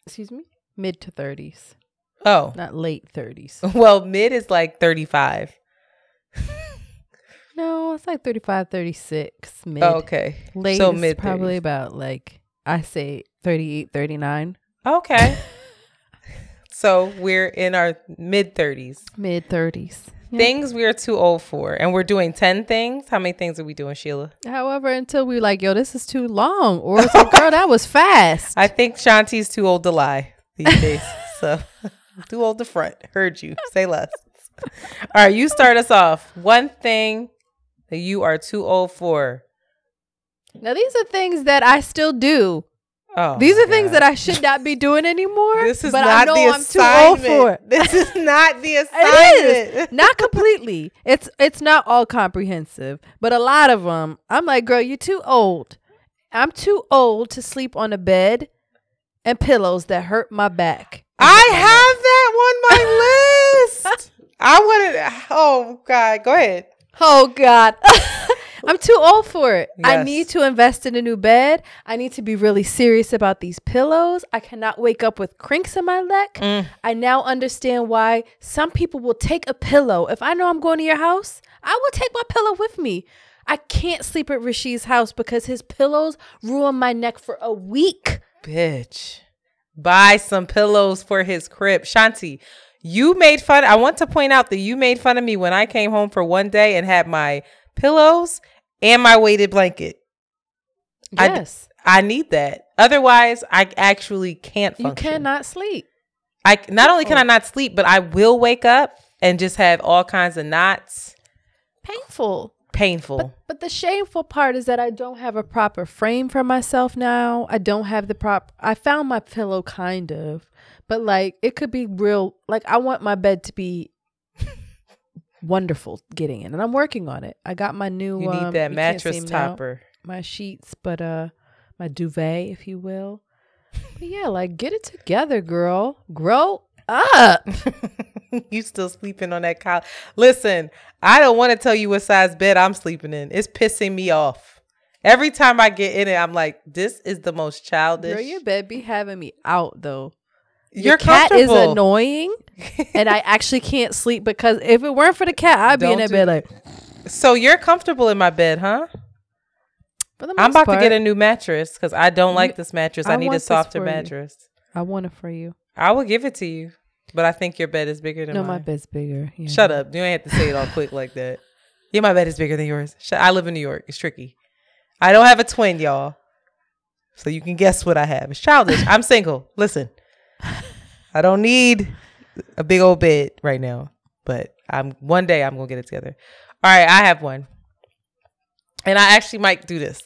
Excuse me? Mid to 30s. Oh. Not late 30s. Well, mid is like 35. No, it's like 35, 36. Mid. Oh, okay. Late so is probably about like, I say 38, 39. Okay. So we're in our mid 30s. Mid 30s. Yeah. Things we are too old for. And we're doing 10 things. How many things are we doing, Sheila? However, until we're like, yo, this is too long. Or it's like, girl, that was fast. I think Shanti's too old to lie these days. So too old to front. Heard you. Say less. All right, you start us off. One thing that you are too old for. Now, these are things that I still do. Oh, these are things that I should not be doing anymore. This is but not I know the I'm assignment. Too old for it. This is not the assignment. It is. Not completely. It's not all comprehensive, but a lot of them. I'm like, girl, you're too old. I'm too old to sleep on a bed and pillows that hurt my back. I have that on my list. I want to. Oh, God. Go ahead. Oh, God. I'm too old for it. Yes. I need to invest in a new bed. I need to be really serious about these pillows. I cannot wake up with crinks in my neck. I now understand why some people will take a pillow. If I know I'm going to your house, I will take my pillow with me. I can't sleep at Rishi's house because his pillows ruin my neck for a week. Bitch. Buy some pillows for his crib. Shanti, you made fun. I want to point out that you made fun of me when I came home for one day and had my pillows and my weighted blanket. Yes. I need that. Otherwise, I actually can't function. You cannot sleep. Not only can I not sleep, but I will wake up and just have all kinds of knots. Painful. But the shameful part is that I don't have a proper frame for myself now. I don't have the prop. I found my pillow kind of, but like it could be real. Like I want my bed to be wonderful getting in, and I'm working on it. I got my new. You need that mattress topper. My sheets, but my duvet, if you will. But yeah, like get it together, girl. Grow up. You still sleeping on that couch. Listen, I don't want to tell you what size bed I'm sleeping in. It's pissing me off. Every time I get in it, I'm like, this is the most childish. Girl, your bed be having me out, though. Your cat is annoying, and I actually can't sleep because if it weren't for the cat, I'd be in that bed like... So you're comfortable in my bed, huh? I'm about to get a new mattress because I don't like this mattress. I need a softer mattress. I want it for you. I will give it to you. But I think your bed is bigger than mine. No, my bed's bigger. Yeah. Shut up. You ain't have to say it all quick like that. Yeah, my bed is bigger than yours. I live in New York. It's tricky. I don't have a twin, y'all. So you can guess what I have. It's childish. I'm single. Listen, I don't need a big old bed right now. But one day I'm going to get it together. All right, I have one. And I actually might do this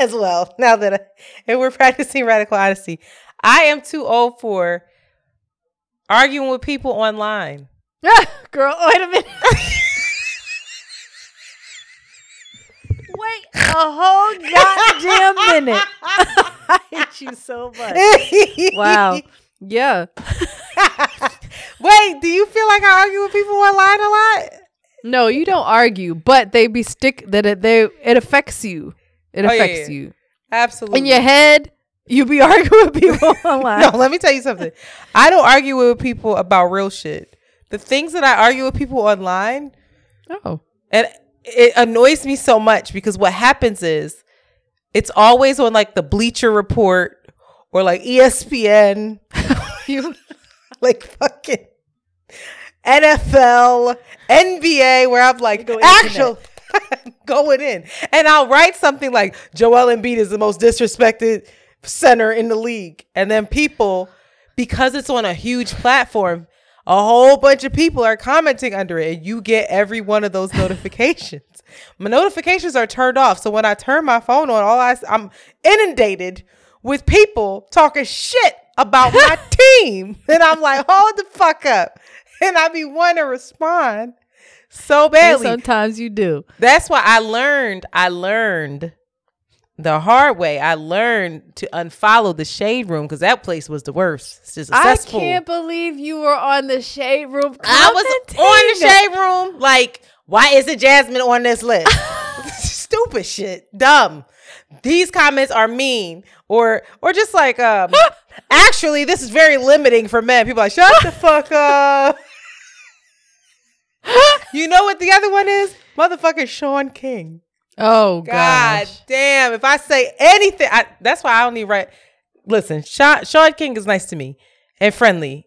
as well. Now that we're practicing radical honesty. I am too old for... arguing with people online. Girl, wait a minute. Wait a whole goddamn minute. I hate you so much. Wow. Yeah. Wait, do you feel like I argue with people online a lot? No, you don't argue, but it affects you. It affects you. Absolutely. In your head. You be arguing with people online. No, let me tell you something. I don't argue with people about real shit. The things that I argue with people online, and it annoys me so much because what happens is it's always on like the Bleacher Report or like ESPN, like fucking NFL, NBA, where I'm like, actually. Going in. And I'll write something like, Joel Embiid is the most disrespected center in the league, and then people, because it's on a huge platform, a whole bunch of people are commenting under it, and you get every one of those notifications. My notifications are turned off, so when I turn my phone on, I'm inundated with people talking shit about my team. And I'm like, hold the fuck up. And I be wanting to respond so badly. And sometimes you do. That's why I learned the hard way. I learned to unfollow the Shade Room because that place was the worst. It's just a cesspool. I can't believe you were on the Shade Room. I was on the Shade Room. Like, why isn't Jasmine on this list? Stupid shit. Dumb. These comments are mean, or just like, actually, this is very limiting for men. People are like, shut the fuck up. You know what the other one is? Motherfucking Sean King. Oh, God damn. If I say anything, that's why I only write. Listen, Sean King is nice to me and friendly.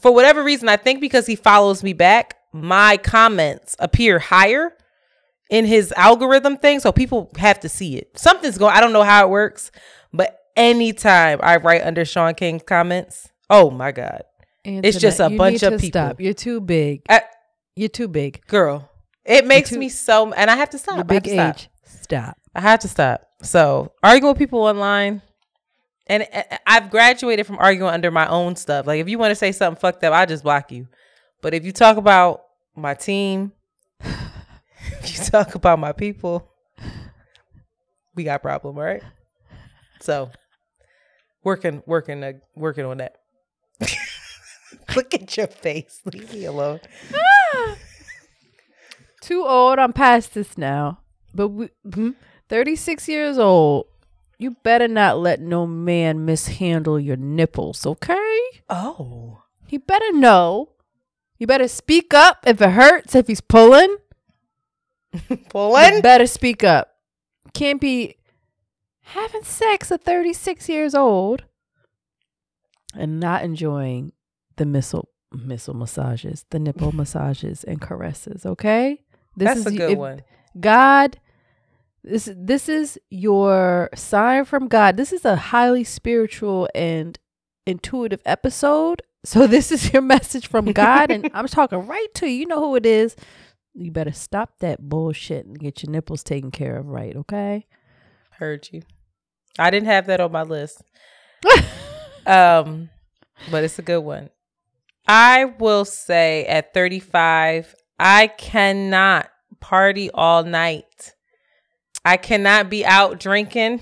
For whatever reason, I think because he follows me back, my comments appear higher in his algorithm thing, so people have to see it. Something's going, I don't know how it works, but anytime I write under Sean King's comments, oh my God, Antoinette, it's just a bunch of people. Stop. You're too big. You're too big, girl. It makes me so, and I have to stop. Big age. Stop. I have to stop. So arguing with people online, and I've graduated from arguing under my own stuff. Like if you want to say something fucked up, I just block you. But if you talk about my team. You talk about my people, we got a problem, all right? So working on that. Look at your face. Leave me alone. Too old. I'm past this now. But 36 years old, you better not let no man mishandle your nipples, okay? Oh. He better know. You better speak up if it hurts, if he's pulling. Pulling? You better speak up. Can't be having sex at 36 years old and not enjoying the missile massages, the nipple massages and caresses, okay? That's a good one. God, this is your sign from God. This is a highly spiritual and intuitive episode. So this is your message from God, and I'm talking right to you. You know who it is. You better stop that bullshit and get your nipples taken care of right, okay? Heard you. I didn't have that on my list. But it's a good one. I will say at 35, I cannot party all night. I cannot be out drinking.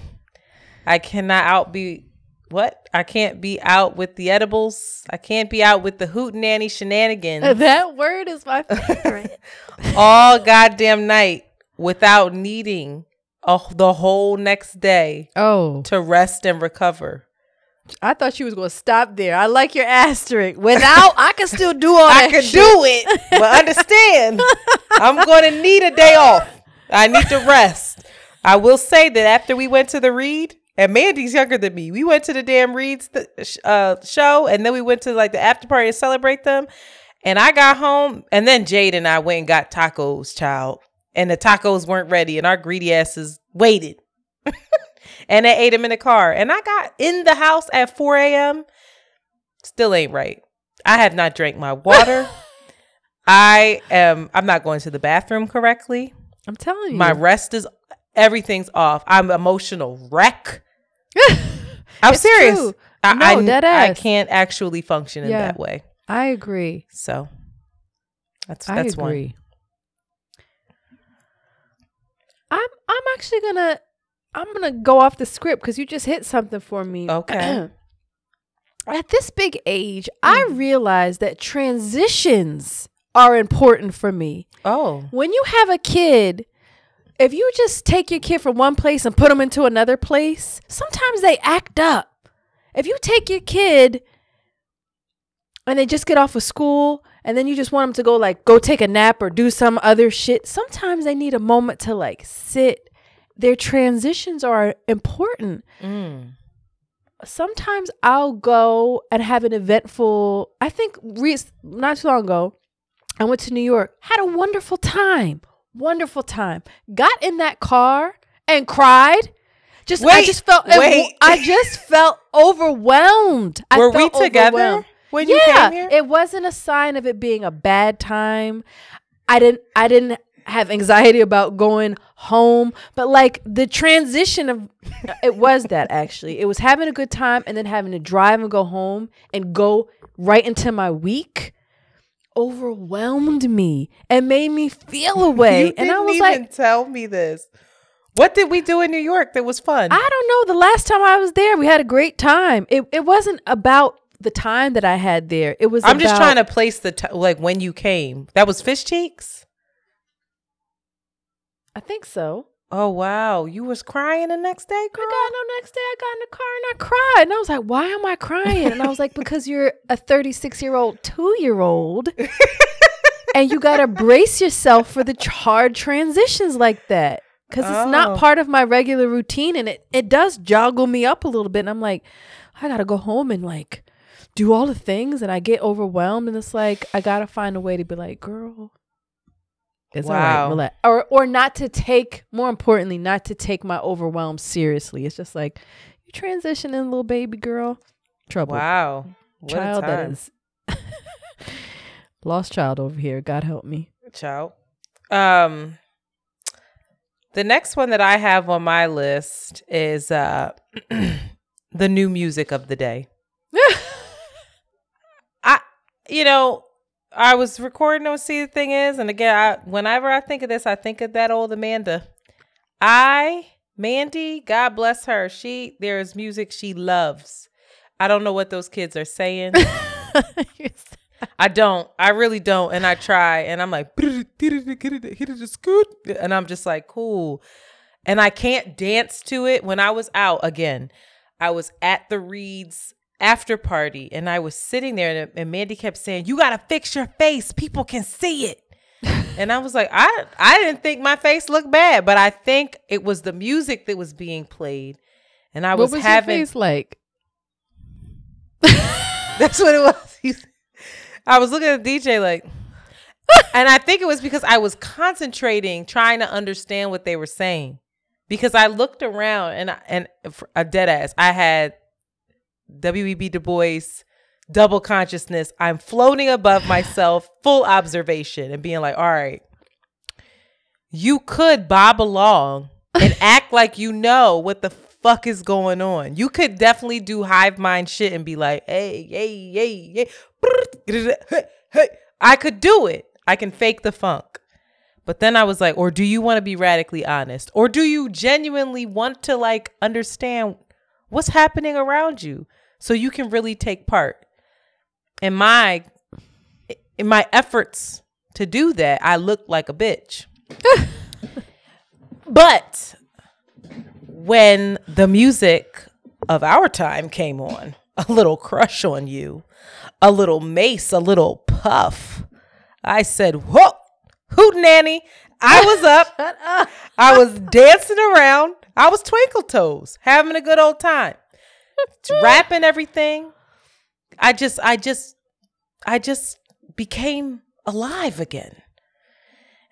I can't be out with the edibles. I can't be out with the hootenanny shenanigans. That word is my favorite. All goddamn night without needing the whole next day to rest and recover. I thought she was going to stop there. I like your asterisk. Without, I can still do all that. I can do it, but understand, I'm going to need a day off. I need to rest. I will say that after we went to the Reed, and Mandy's younger than me. We went to the damn Reed's show, and then we went to like the after party to celebrate them. And I got home, and then Jade and I went and got tacos, child. And the tacos weren't ready, and our greedy asses waited. And they ate them in the car. And I got in the house at 4 a.m. Still ain't right. I have not drank my water. I'm not going to the bathroom correctly. I'm telling you. My rest is everything's off. I'm an emotional wreck. I'm serious. True. I can't actually function in that way. I agree. So that's one. I'm actually gonna go off the script because you just hit something for me. Okay. At this big age, I realized that transitions are important for me. Oh. When you have a kid, if you just take your kid from one place and put them into another place, sometimes they act up. If you take your kid and they just get off of school and then you just want them to go take a nap or do some other shit, sometimes they need a moment to sit. Their transitions are important. Mm. Sometimes I'll go and have an eventful, I think not too long ago, I went to New York, had a wonderful time. Wonderful time. Got in that car and cried. I just felt overwhelmed. Were we together when you came here? It wasn't a sign of it being a bad time. I didn't have anxiety about going home. But like the transition of it was that actually. It was having a good time and then having to drive and go home and go right into my week overwhelmed me and made me feel away. You didn't and I was even like, tell me this. What did we do in New York that was fun? I don't know. The last time I was there, we had a great time. It wasn't about the time that I had there. It was. I'm just trying to place the like when you came. That was Fish Cheeks? I think so. Oh, wow. You was crying the next day, girl? I got in the car and I cried. And I was like, why am I crying? And I was like, because you're a 36-year-old, 2-year-old. And you got to brace yourself for the hard transitions like that. Because it's not part of my regular routine. And it does joggle me up a little bit. And I'm like, I got to go home and like do all the things. And I get overwhelmed. And it's like, I got to find a way to be like, girl, it's wow. All right, relax. Or not to take, more importantly, not to take my overwhelm seriously. It's just like, you transitioning, little baby girl. Trouble. Wow. What child a time. That is. Lost child over here. God help me. Child. The next one that I have on my list is the new music of the day. I was recording on See the Thing Is, and again, whenever I think of this, I think of that old Amanda. Mandy, God bless her. There is music she loves. I don't know what those kids are saying. I don't. I really don't. And I try, and I'm like, and I'm just like, cool. And I can't dance to it. When I was out again, I was at the Reed's after party, and I was sitting there, and Mandy kept saying, you gotta fix your face, people can see it. And I was like, I didn't think my face looked bad, but I think it was the music that was being played. And I was having your face like that's what it was. I was looking at the DJ like and I think it was because I was concentrating trying to understand what they were saying, because I looked around and a dead ass I had W.E.B. Du Bois, double consciousness. I'm floating above myself, full observation, and being like, all right, you could bob along and act like you know what the fuck is going on. You could definitely do hive mind shit and be like, hey, hey, hey, hey. I could do it. I can fake the funk. But then I was like, or do you want to be radically honest? Or do you genuinely want to like understand what's happening around you so you can really take part? And in my efforts to do that, I looked like a bitch. But when the music of our time came on, a little Crush on You, a little Mace, a little Puff, I said, whoa, hootenanny. I was up. Shut up. I was dancing around. I was twinkle toes, having a good old time, rapping everything. I just became alive again.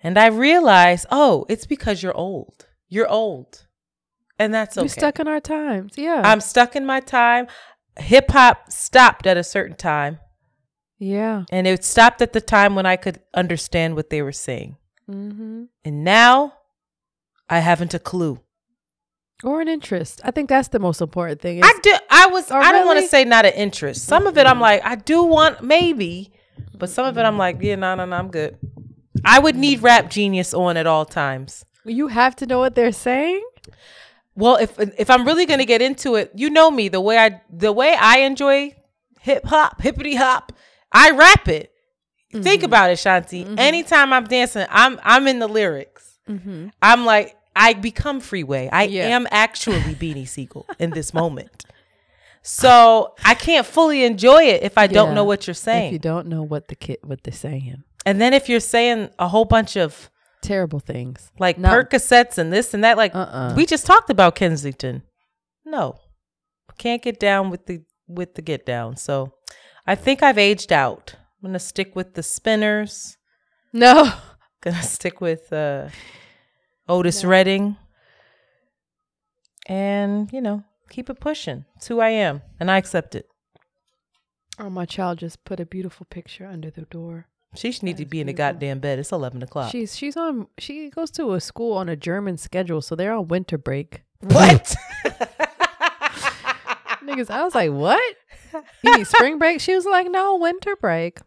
And I realized, oh, it's because you're old. You're old. And that's okay. You're stuck in our times. Yeah. I'm stuck in my time. Hip hop stopped at a certain time. Yeah. And it stopped at the time when I could understand what they were saying. Mm-hmm. And now I haven't a clue. Or an interest. I think that's the most important thing. I don't want to say not an interest. Some of it I'm like, I do want maybe, but some of it I'm like, yeah, no, I'm good. I would need Rap Genius on at all times. You have to know what they're saying? Well, if I'm really gonna get into it, you know me, the way I enjoy hip hop, hippity hop, I rap it. Mm-hmm. Think about it, Shanti. Mm-hmm. Anytime I'm dancing, I'm in the lyrics. Mm-hmm. I'm like, I become Freeway. I am actually Beanie Siegel in this moment. So I can't fully enjoy it if I don't know what you're saying. If you don't know what they're saying. And then if you're saying a whole bunch of terrible things. Like Percocets and this and that. Like we just talked about Kensington. No. Can't get down with the get down. So I think I've aged out. I'm gonna stick with the Spinners. No. Gonna stick with Otis Redding, and keep it pushing. It's who I am, and I accept it. Oh, my child just put a beautiful picture under the door. She should need to be in the goddamn bed. It's 11 o'clock. She goes to a school on a German schedule, so they're on winter break. What? Niggas, I was like, what? You need spring break? She was like, no, winter break.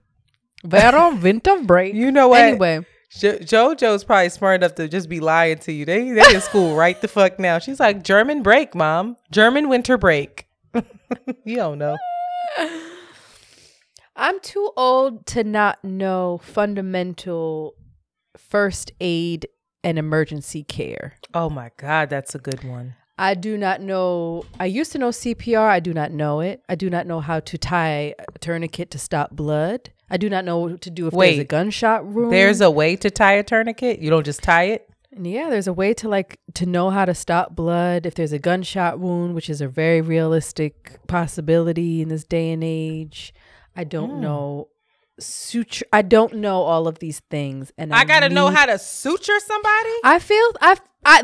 They're on winter break. You know what? Anyway. JoJo's probably smart enough to just be lying to you. They in school right the fuck now. She's like, German break, mom. German winter break. You don't know. I'm too old to not know fundamental first aid and emergency care. Oh my God, that's a good one. I do not know. I used to know CPR. I do not know it. I do not know how to tie a tourniquet to stop blood. I do not know what to do if there's a gunshot wound. There's a way to tie a tourniquet? You don't just tie it? Yeah, there's a way to know how to stop blood if there's a gunshot wound, which is a very realistic possibility in this day and age. I don't know suture. I don't know all of these things, and I gotta know how to suture somebody. I feel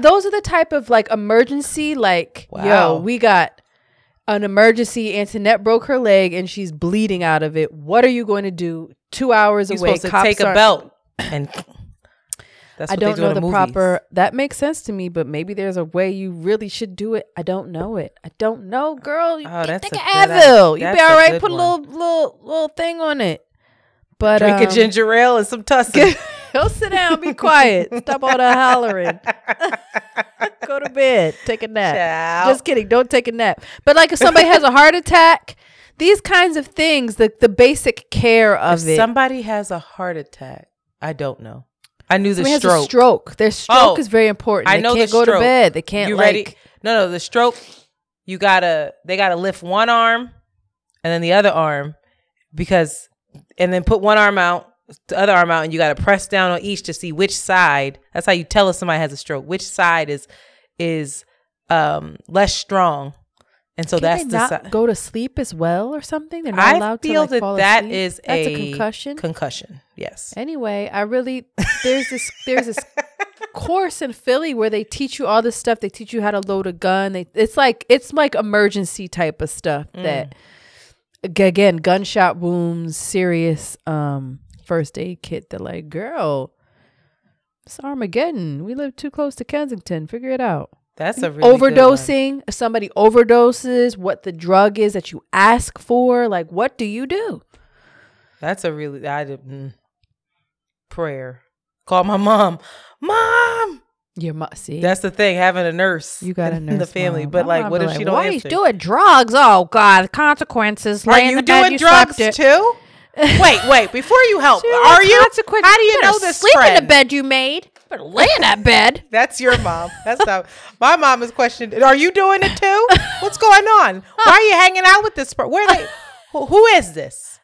those are the type of emergency. Yo, we got an emergency. Antoinette broke her leg and she's bleeding out of it. What are you going to do? 2 hours away. You're supposed to take a belt and. That's what I don't know the proper. That makes sense to me, but maybe there's a way you really should do it. I don't know it. I don't know, girl. You take an Advil. You be all right. Put a little thing on it. But drink a ginger ale and some Tussin. Go sit down. Be quiet. Stop all the hollering. Go to bed. Take a nap. Child. Just kidding. Don't take a nap. But if somebody has a heart attack, these kinds of things, the basic care of it. If somebody has a heart attack, I don't know. I knew the stroke. Has a stroke. Their stroke is very important. I know the stroke. They can't go to bed. They can't. You ready? No, the stroke. They gotta lift one arm, and then the other arm, and then put one arm out, the other arm out, and you gotta press down on each to see which side. That's how you tell if somebody has a stroke. Which side is less strong, and so that's the side. Can they not go to sleep as well or something? They're not allowed to fall asleep. I feel that's a concussion. Concussion. Yes. Anyway, there's this course in Philly where they teach you all this stuff. They teach you how to load a gun. It's like emergency type of stuff that, again, gunshot wounds, serious first aid kit. They're like, girl, it's Armageddon. We live too close to Kensington. Figure it out. That's a really overdosing. Good one. If somebody overdoses, what the drug is that you ask for? What do you do? That's a really prayer. Call my mom. Your mom. See, that's the thing. Having a nurse, you got a nurse in the family. Mom. But what if she don't? Why answer? You doing drugs? Oh God, consequences. Are you doing drugs too? Wait. Before you help, are you? How do you know this? Sleep friend? In the bed you made. Better lay in that bed. That's your mom. That's not my mom. Is questioned. Are you doing it too? What's going on? Why are you hanging out with this? Where are they? Who is this?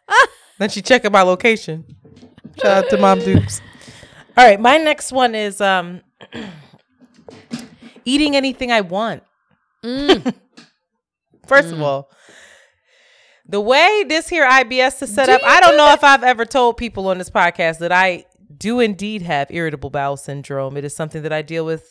Then she checking my location. Shout out to Mom Dukes. All right, my next one is eating anything I want. First of all, the way this here IBS is set up, I don't know if I've ever told people on this podcast that I do indeed have irritable bowel syndrome. It is something that I deal with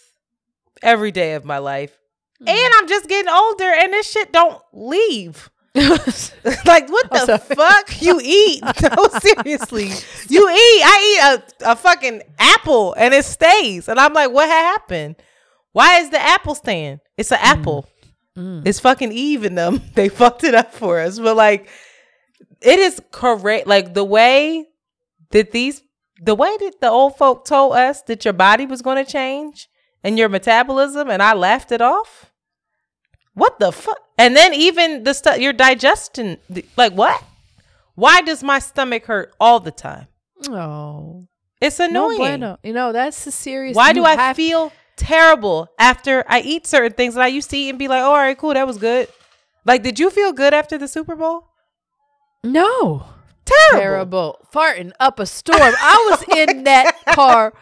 every day of my life. And I'm just getting older and this shit don't leave. What the fuck you eat? No, seriously, you eat. I eat a fucking apple and it stays, and I'm like, what happened? Why is the apple staying? It's an apple. It's fucking Eve in them. They fucked it up for us. But it is correct. The way that the old folk told us that your body was going to change and your metabolism, and I laughed it off. What the fuck? And then even the stuff, your digestion, what? Why does my stomach hurt all the time? Oh. It's annoying. No bueno. That's the serious. Why do I feel terrible after I eat certain things that I used to eat and be like, oh, all right, cool, that was good. Did you feel good after the Super Bowl? No. Terrible. Farting up a storm. I was in that car.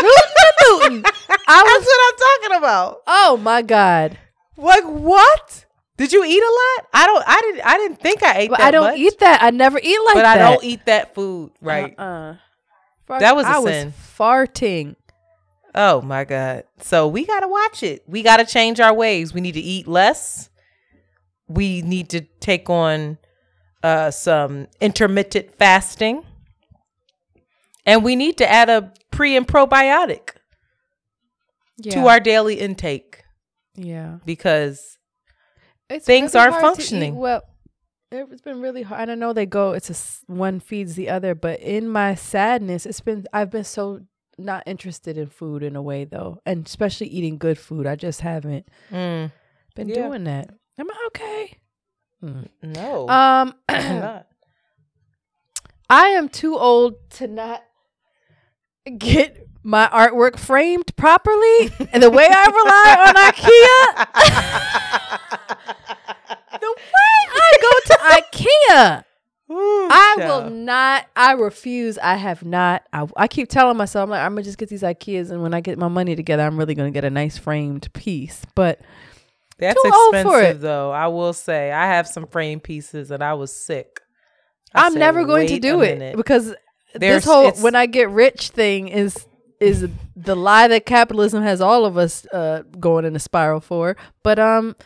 Newton. That's what I'm talking about. Oh, my God. What? Did you eat a lot? I didn't think I ate that much. I don't eat that. I never eat like that. But I don't eat that food, right? That was a sin. I was farting. Oh, my God. So we got to watch it. We got to change our ways. We need to eat less. We need to take on some intermittent fasting. And we need to add a pre and probiotic to our daily intake. Yeah. Because it's things really are functioning. Well, it's been really hard. I know they go, one feeds the other, but in my sadness, I've been so not interested in food in a way though. And especially eating good food. I just haven't been doing that. Am I okay? No. I'm not. I am too old to not get my artwork framed properly, and the way I rely on IKEA, the way I go to IKEA, I refuse. I have not. I keep telling myself, I'm like, I'm gonna just get these IKEAs, and when I get my money together, I'm really gonna get a nice framed piece. But that's expensive, though. I will say, I have some framed pieces, and I was sick. I'm never going to do it because this whole "when I get rich" thing is the lie that capitalism has all of us going in a spiral for. But girl,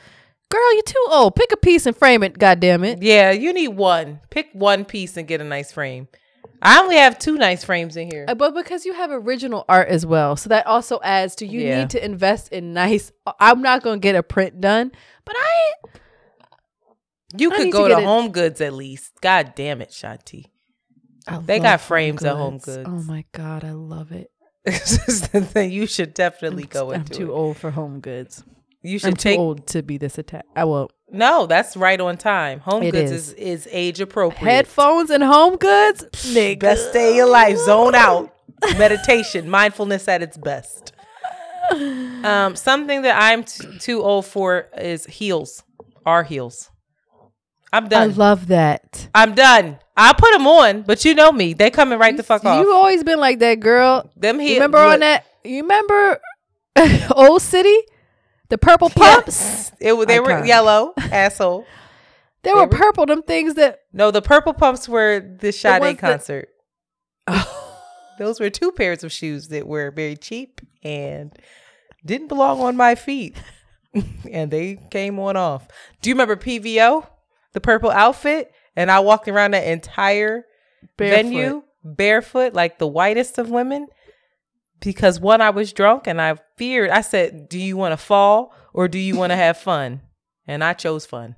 you're too old. Pick a piece and frame it. Goddamn it. Yeah, you need one. Pick one piece and get a nice frame. I only have two nice frames in here. But because you have original art as well, so that also adds to you need to invest in nice. I'm not going to get a print done, but You could go to Home Goods at least. God damn it, Shanti. They got frames at Home Goods. Oh my God, I love it. This is the thing. You should definitely go into it. I'm too old for Home Goods. I'm too old to be this attached. No, that's right on time. Home Goods is age appropriate. Headphones and Home Goods? Nigga. Best day of your life. Zone out. Meditation. Mindfulness at its best. Something that I'm too old for is heels. Our heels. I'm done. I love that. I'm done. I put them on, but you know me. They coming right the fuck off. You've always been like that, girl. Them heels. Remember on that? You remember Old City? The purple pumps? They were yellow, asshole. They were purple, them things that... No, the purple pumps were the Sade concert. Those were two pairs of shoes that were very cheap and didn't belong on my feet. And they came on off. Do you remember PVO? The purple outfit, and I walked around that entire venue barefoot, like the whitest of women, because one, I was drunk and I feared. I said, do you want to fall or do you want to have fun? And I chose fun,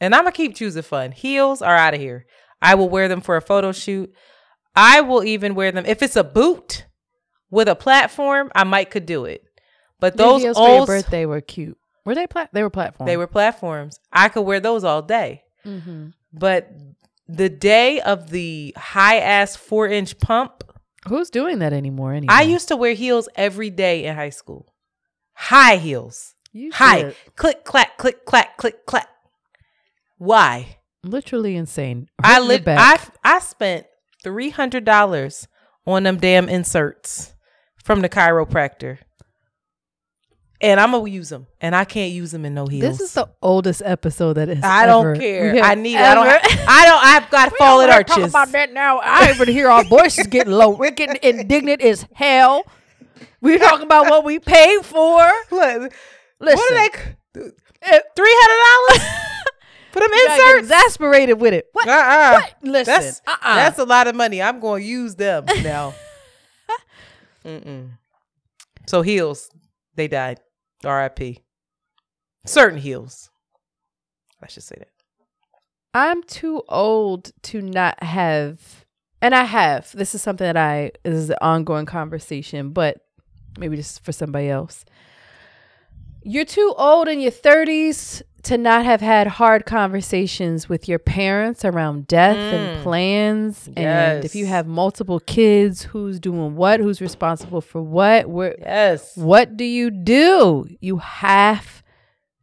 and I'm gonna keep choosing fun. Heels are out of here. I will wear them for a photo shoot. I will even wear them if it's a boot with a platform. I could do it, but those heels for your birthday were cute. Were they they were platforms. They were platforms. I could wear those all day. Mm-hmm. But the day of the high-ass 4-inch pump. Who's doing that anymore anyway? I used to wear heels every day in high school. High heels. High. Click, clack, click, clack, click, clack. Why? Literally insane. I spent $300 on them damn inserts from the chiropractor. And I'm going to use them. And I can't use them in no heels. This is the oldest episode that is don't care. I need I've got fallen arches. Talk about that now. I even hear our voices getting low. We're getting indignant as hell. We're talking about what we paid for. Look, listen. What are they? $300? Put them inserts? Exasperated with it. What? What? Listen. That's a lot of money. I'm going to use them now. So heels. They died. R.I.P. Certain heels. I should say that. I'm too old to not have, and I have. This is something that this is an ongoing conversation, but maybe just for somebody else. You're too old in your 30s to not have had hard conversations with your parents around death and plans. Yes. And if you have multiple kids, who's doing what, who's responsible for what, what do you do? You have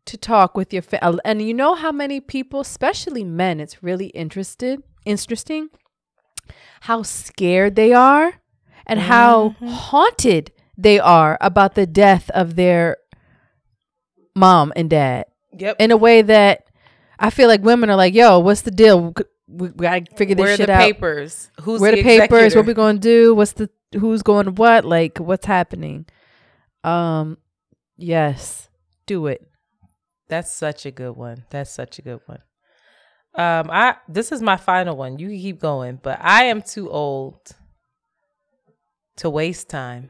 to talk with your family. And you know how many people, especially men, it's really interesting how scared they are and how haunted they are about the death of their mom and dad. Yep. In a way that I feel like women are like, yo, what's the deal? We gotta figure this shit out. Where are the papers? Where are the papers? What we gonna do? Who's going to what? Like, what's happening? Yes. Do it. That's such a good one. This is my final one. You can keep going, but I am too old To waste time.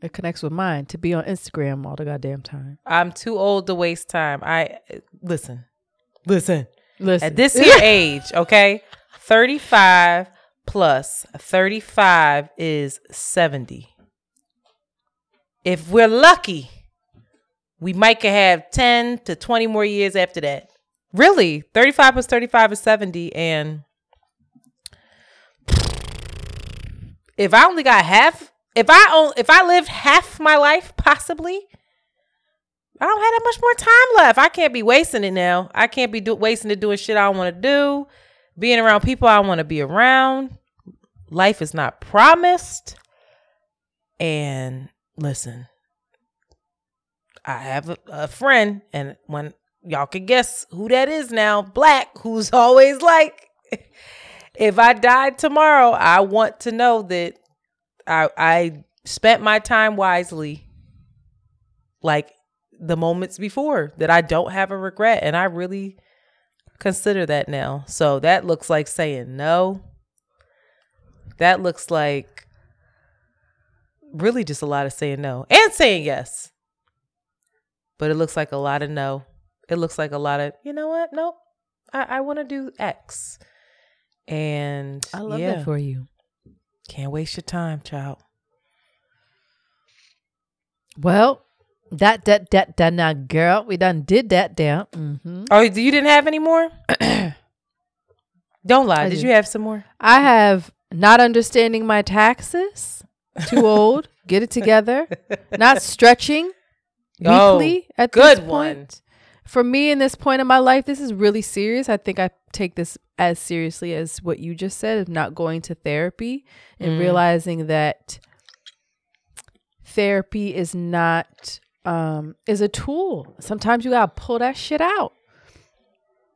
It connects with mine to be on Instagram all the goddamn time. I'm too old to waste time. Listen. At this here age, okay? 35 plus 35 is 70. If we're lucky, we might have 10 to 20 more years after that. Really, 35 plus 35 is 70. And if I only got half, if I lived half my life, possibly, I don't have that much more time left. I can't be wasting it now. I can't be wasting it doing shit I don't want to do, being around people I don't want to be around. Life is not promised. And listen, I have a friend, and when y'all can guess who that is now, Black, who's always like, if I died tomorrow, I want to know that I spent my time wisely, like the moments before, that I don't have a regret. And I really consider that now. So that looks like saying no. That looks like really just a lot of saying no and saying yes. But it looks like a lot of no. It looks like a lot of, you know what? Nope. I want to do X. And I love that for you. Can't waste your time, child. Well, that now, girl, we done did that down. Mm-hmm. Oh, you didn't have any more? Don't lie. Did you have some more? I have not understanding my taxes. Too old. Get it together. Not stretching weekly at this point. One. For me, in this point in my life, this is really serious. I think I take this as seriously as what you just said, of not going to therapy and realizing that therapy is not, is a tool. Sometimes you got to pull that shit out.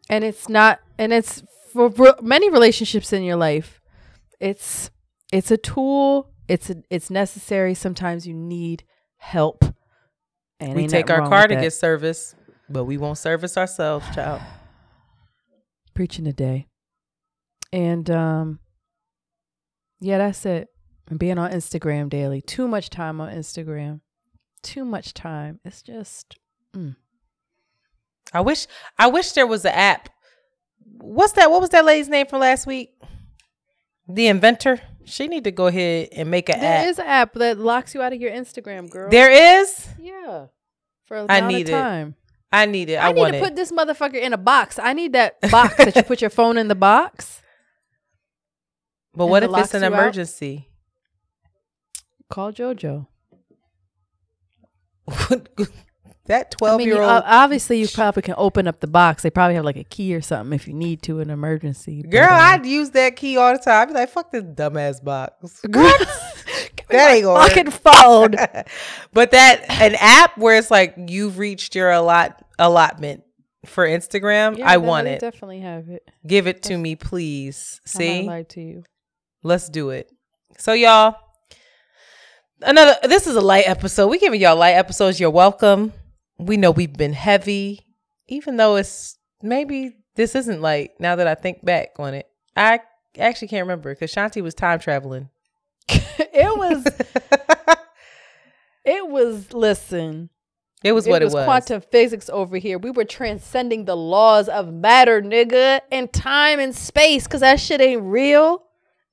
And it's not, and it's for many relationships in your life. It's a tool. It's necessary. Sometimes you need help. And we take our car to get service, but we won't service ourselves, child. Preaching today. And yeah, that's it. And being on Instagram daily. Too much time on Instagram. Too much time. It's just I wish there was an app. What's that? What was that lady's name from last week? The inventor. She need to go ahead and make an app. There is an app that locks you out of your Instagram, girl. There is? Yeah. For a amount of time. I need it. I want to put this motherfucker in a box. I need that box that you put your phone in the box. But what if it's an emergency? Call JoJo. That 12-year-old. I mean, obviously, you probably can open up the box. They probably have like a key or something if you need to in an emergency. Girl, I'd use that key all the time. I'd be like, fuck this dumbass box. What? That ain't going to fucking phone. But that an app where it's like you've reached your allotment for Instagram. Yeah, I want it. Definitely have it. Give it to me, please. See, I lied to you. Let's do it. So, y'all, this is a light episode. We giving y'all light episodes. You're welcome. We know we've been heavy, even though it's maybe this isn't light. Now that I think back on it, I actually can't remember because Shanti was time traveling. It was quantum physics over here. We were transcending the laws of matter, nigga, and time and space, because that shit ain't real,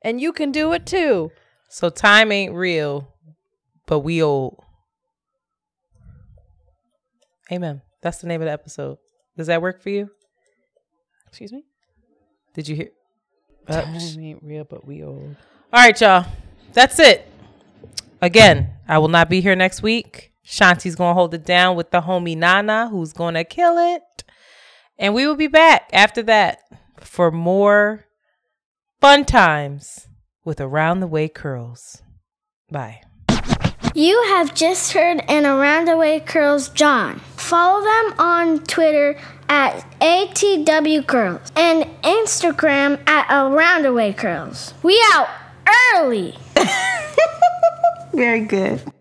and you can do it too. So time ain't real, but we old. Amen. That's the name of the episode. Does that work for you? Excuse me? Did you hear? Time ain't real, but we old. All right, y'all. That's it. Again, I will not be here next week. Shanti's going to hold it down with the homie Nana, who's going to kill it. And we will be back after that for more fun times with Around the Way Curls. Bye. You have just heard an Around the Way Curls John. Follow them on Twitter at ATW Curls and Instagram at Around the Way Curls. We out early. Very good.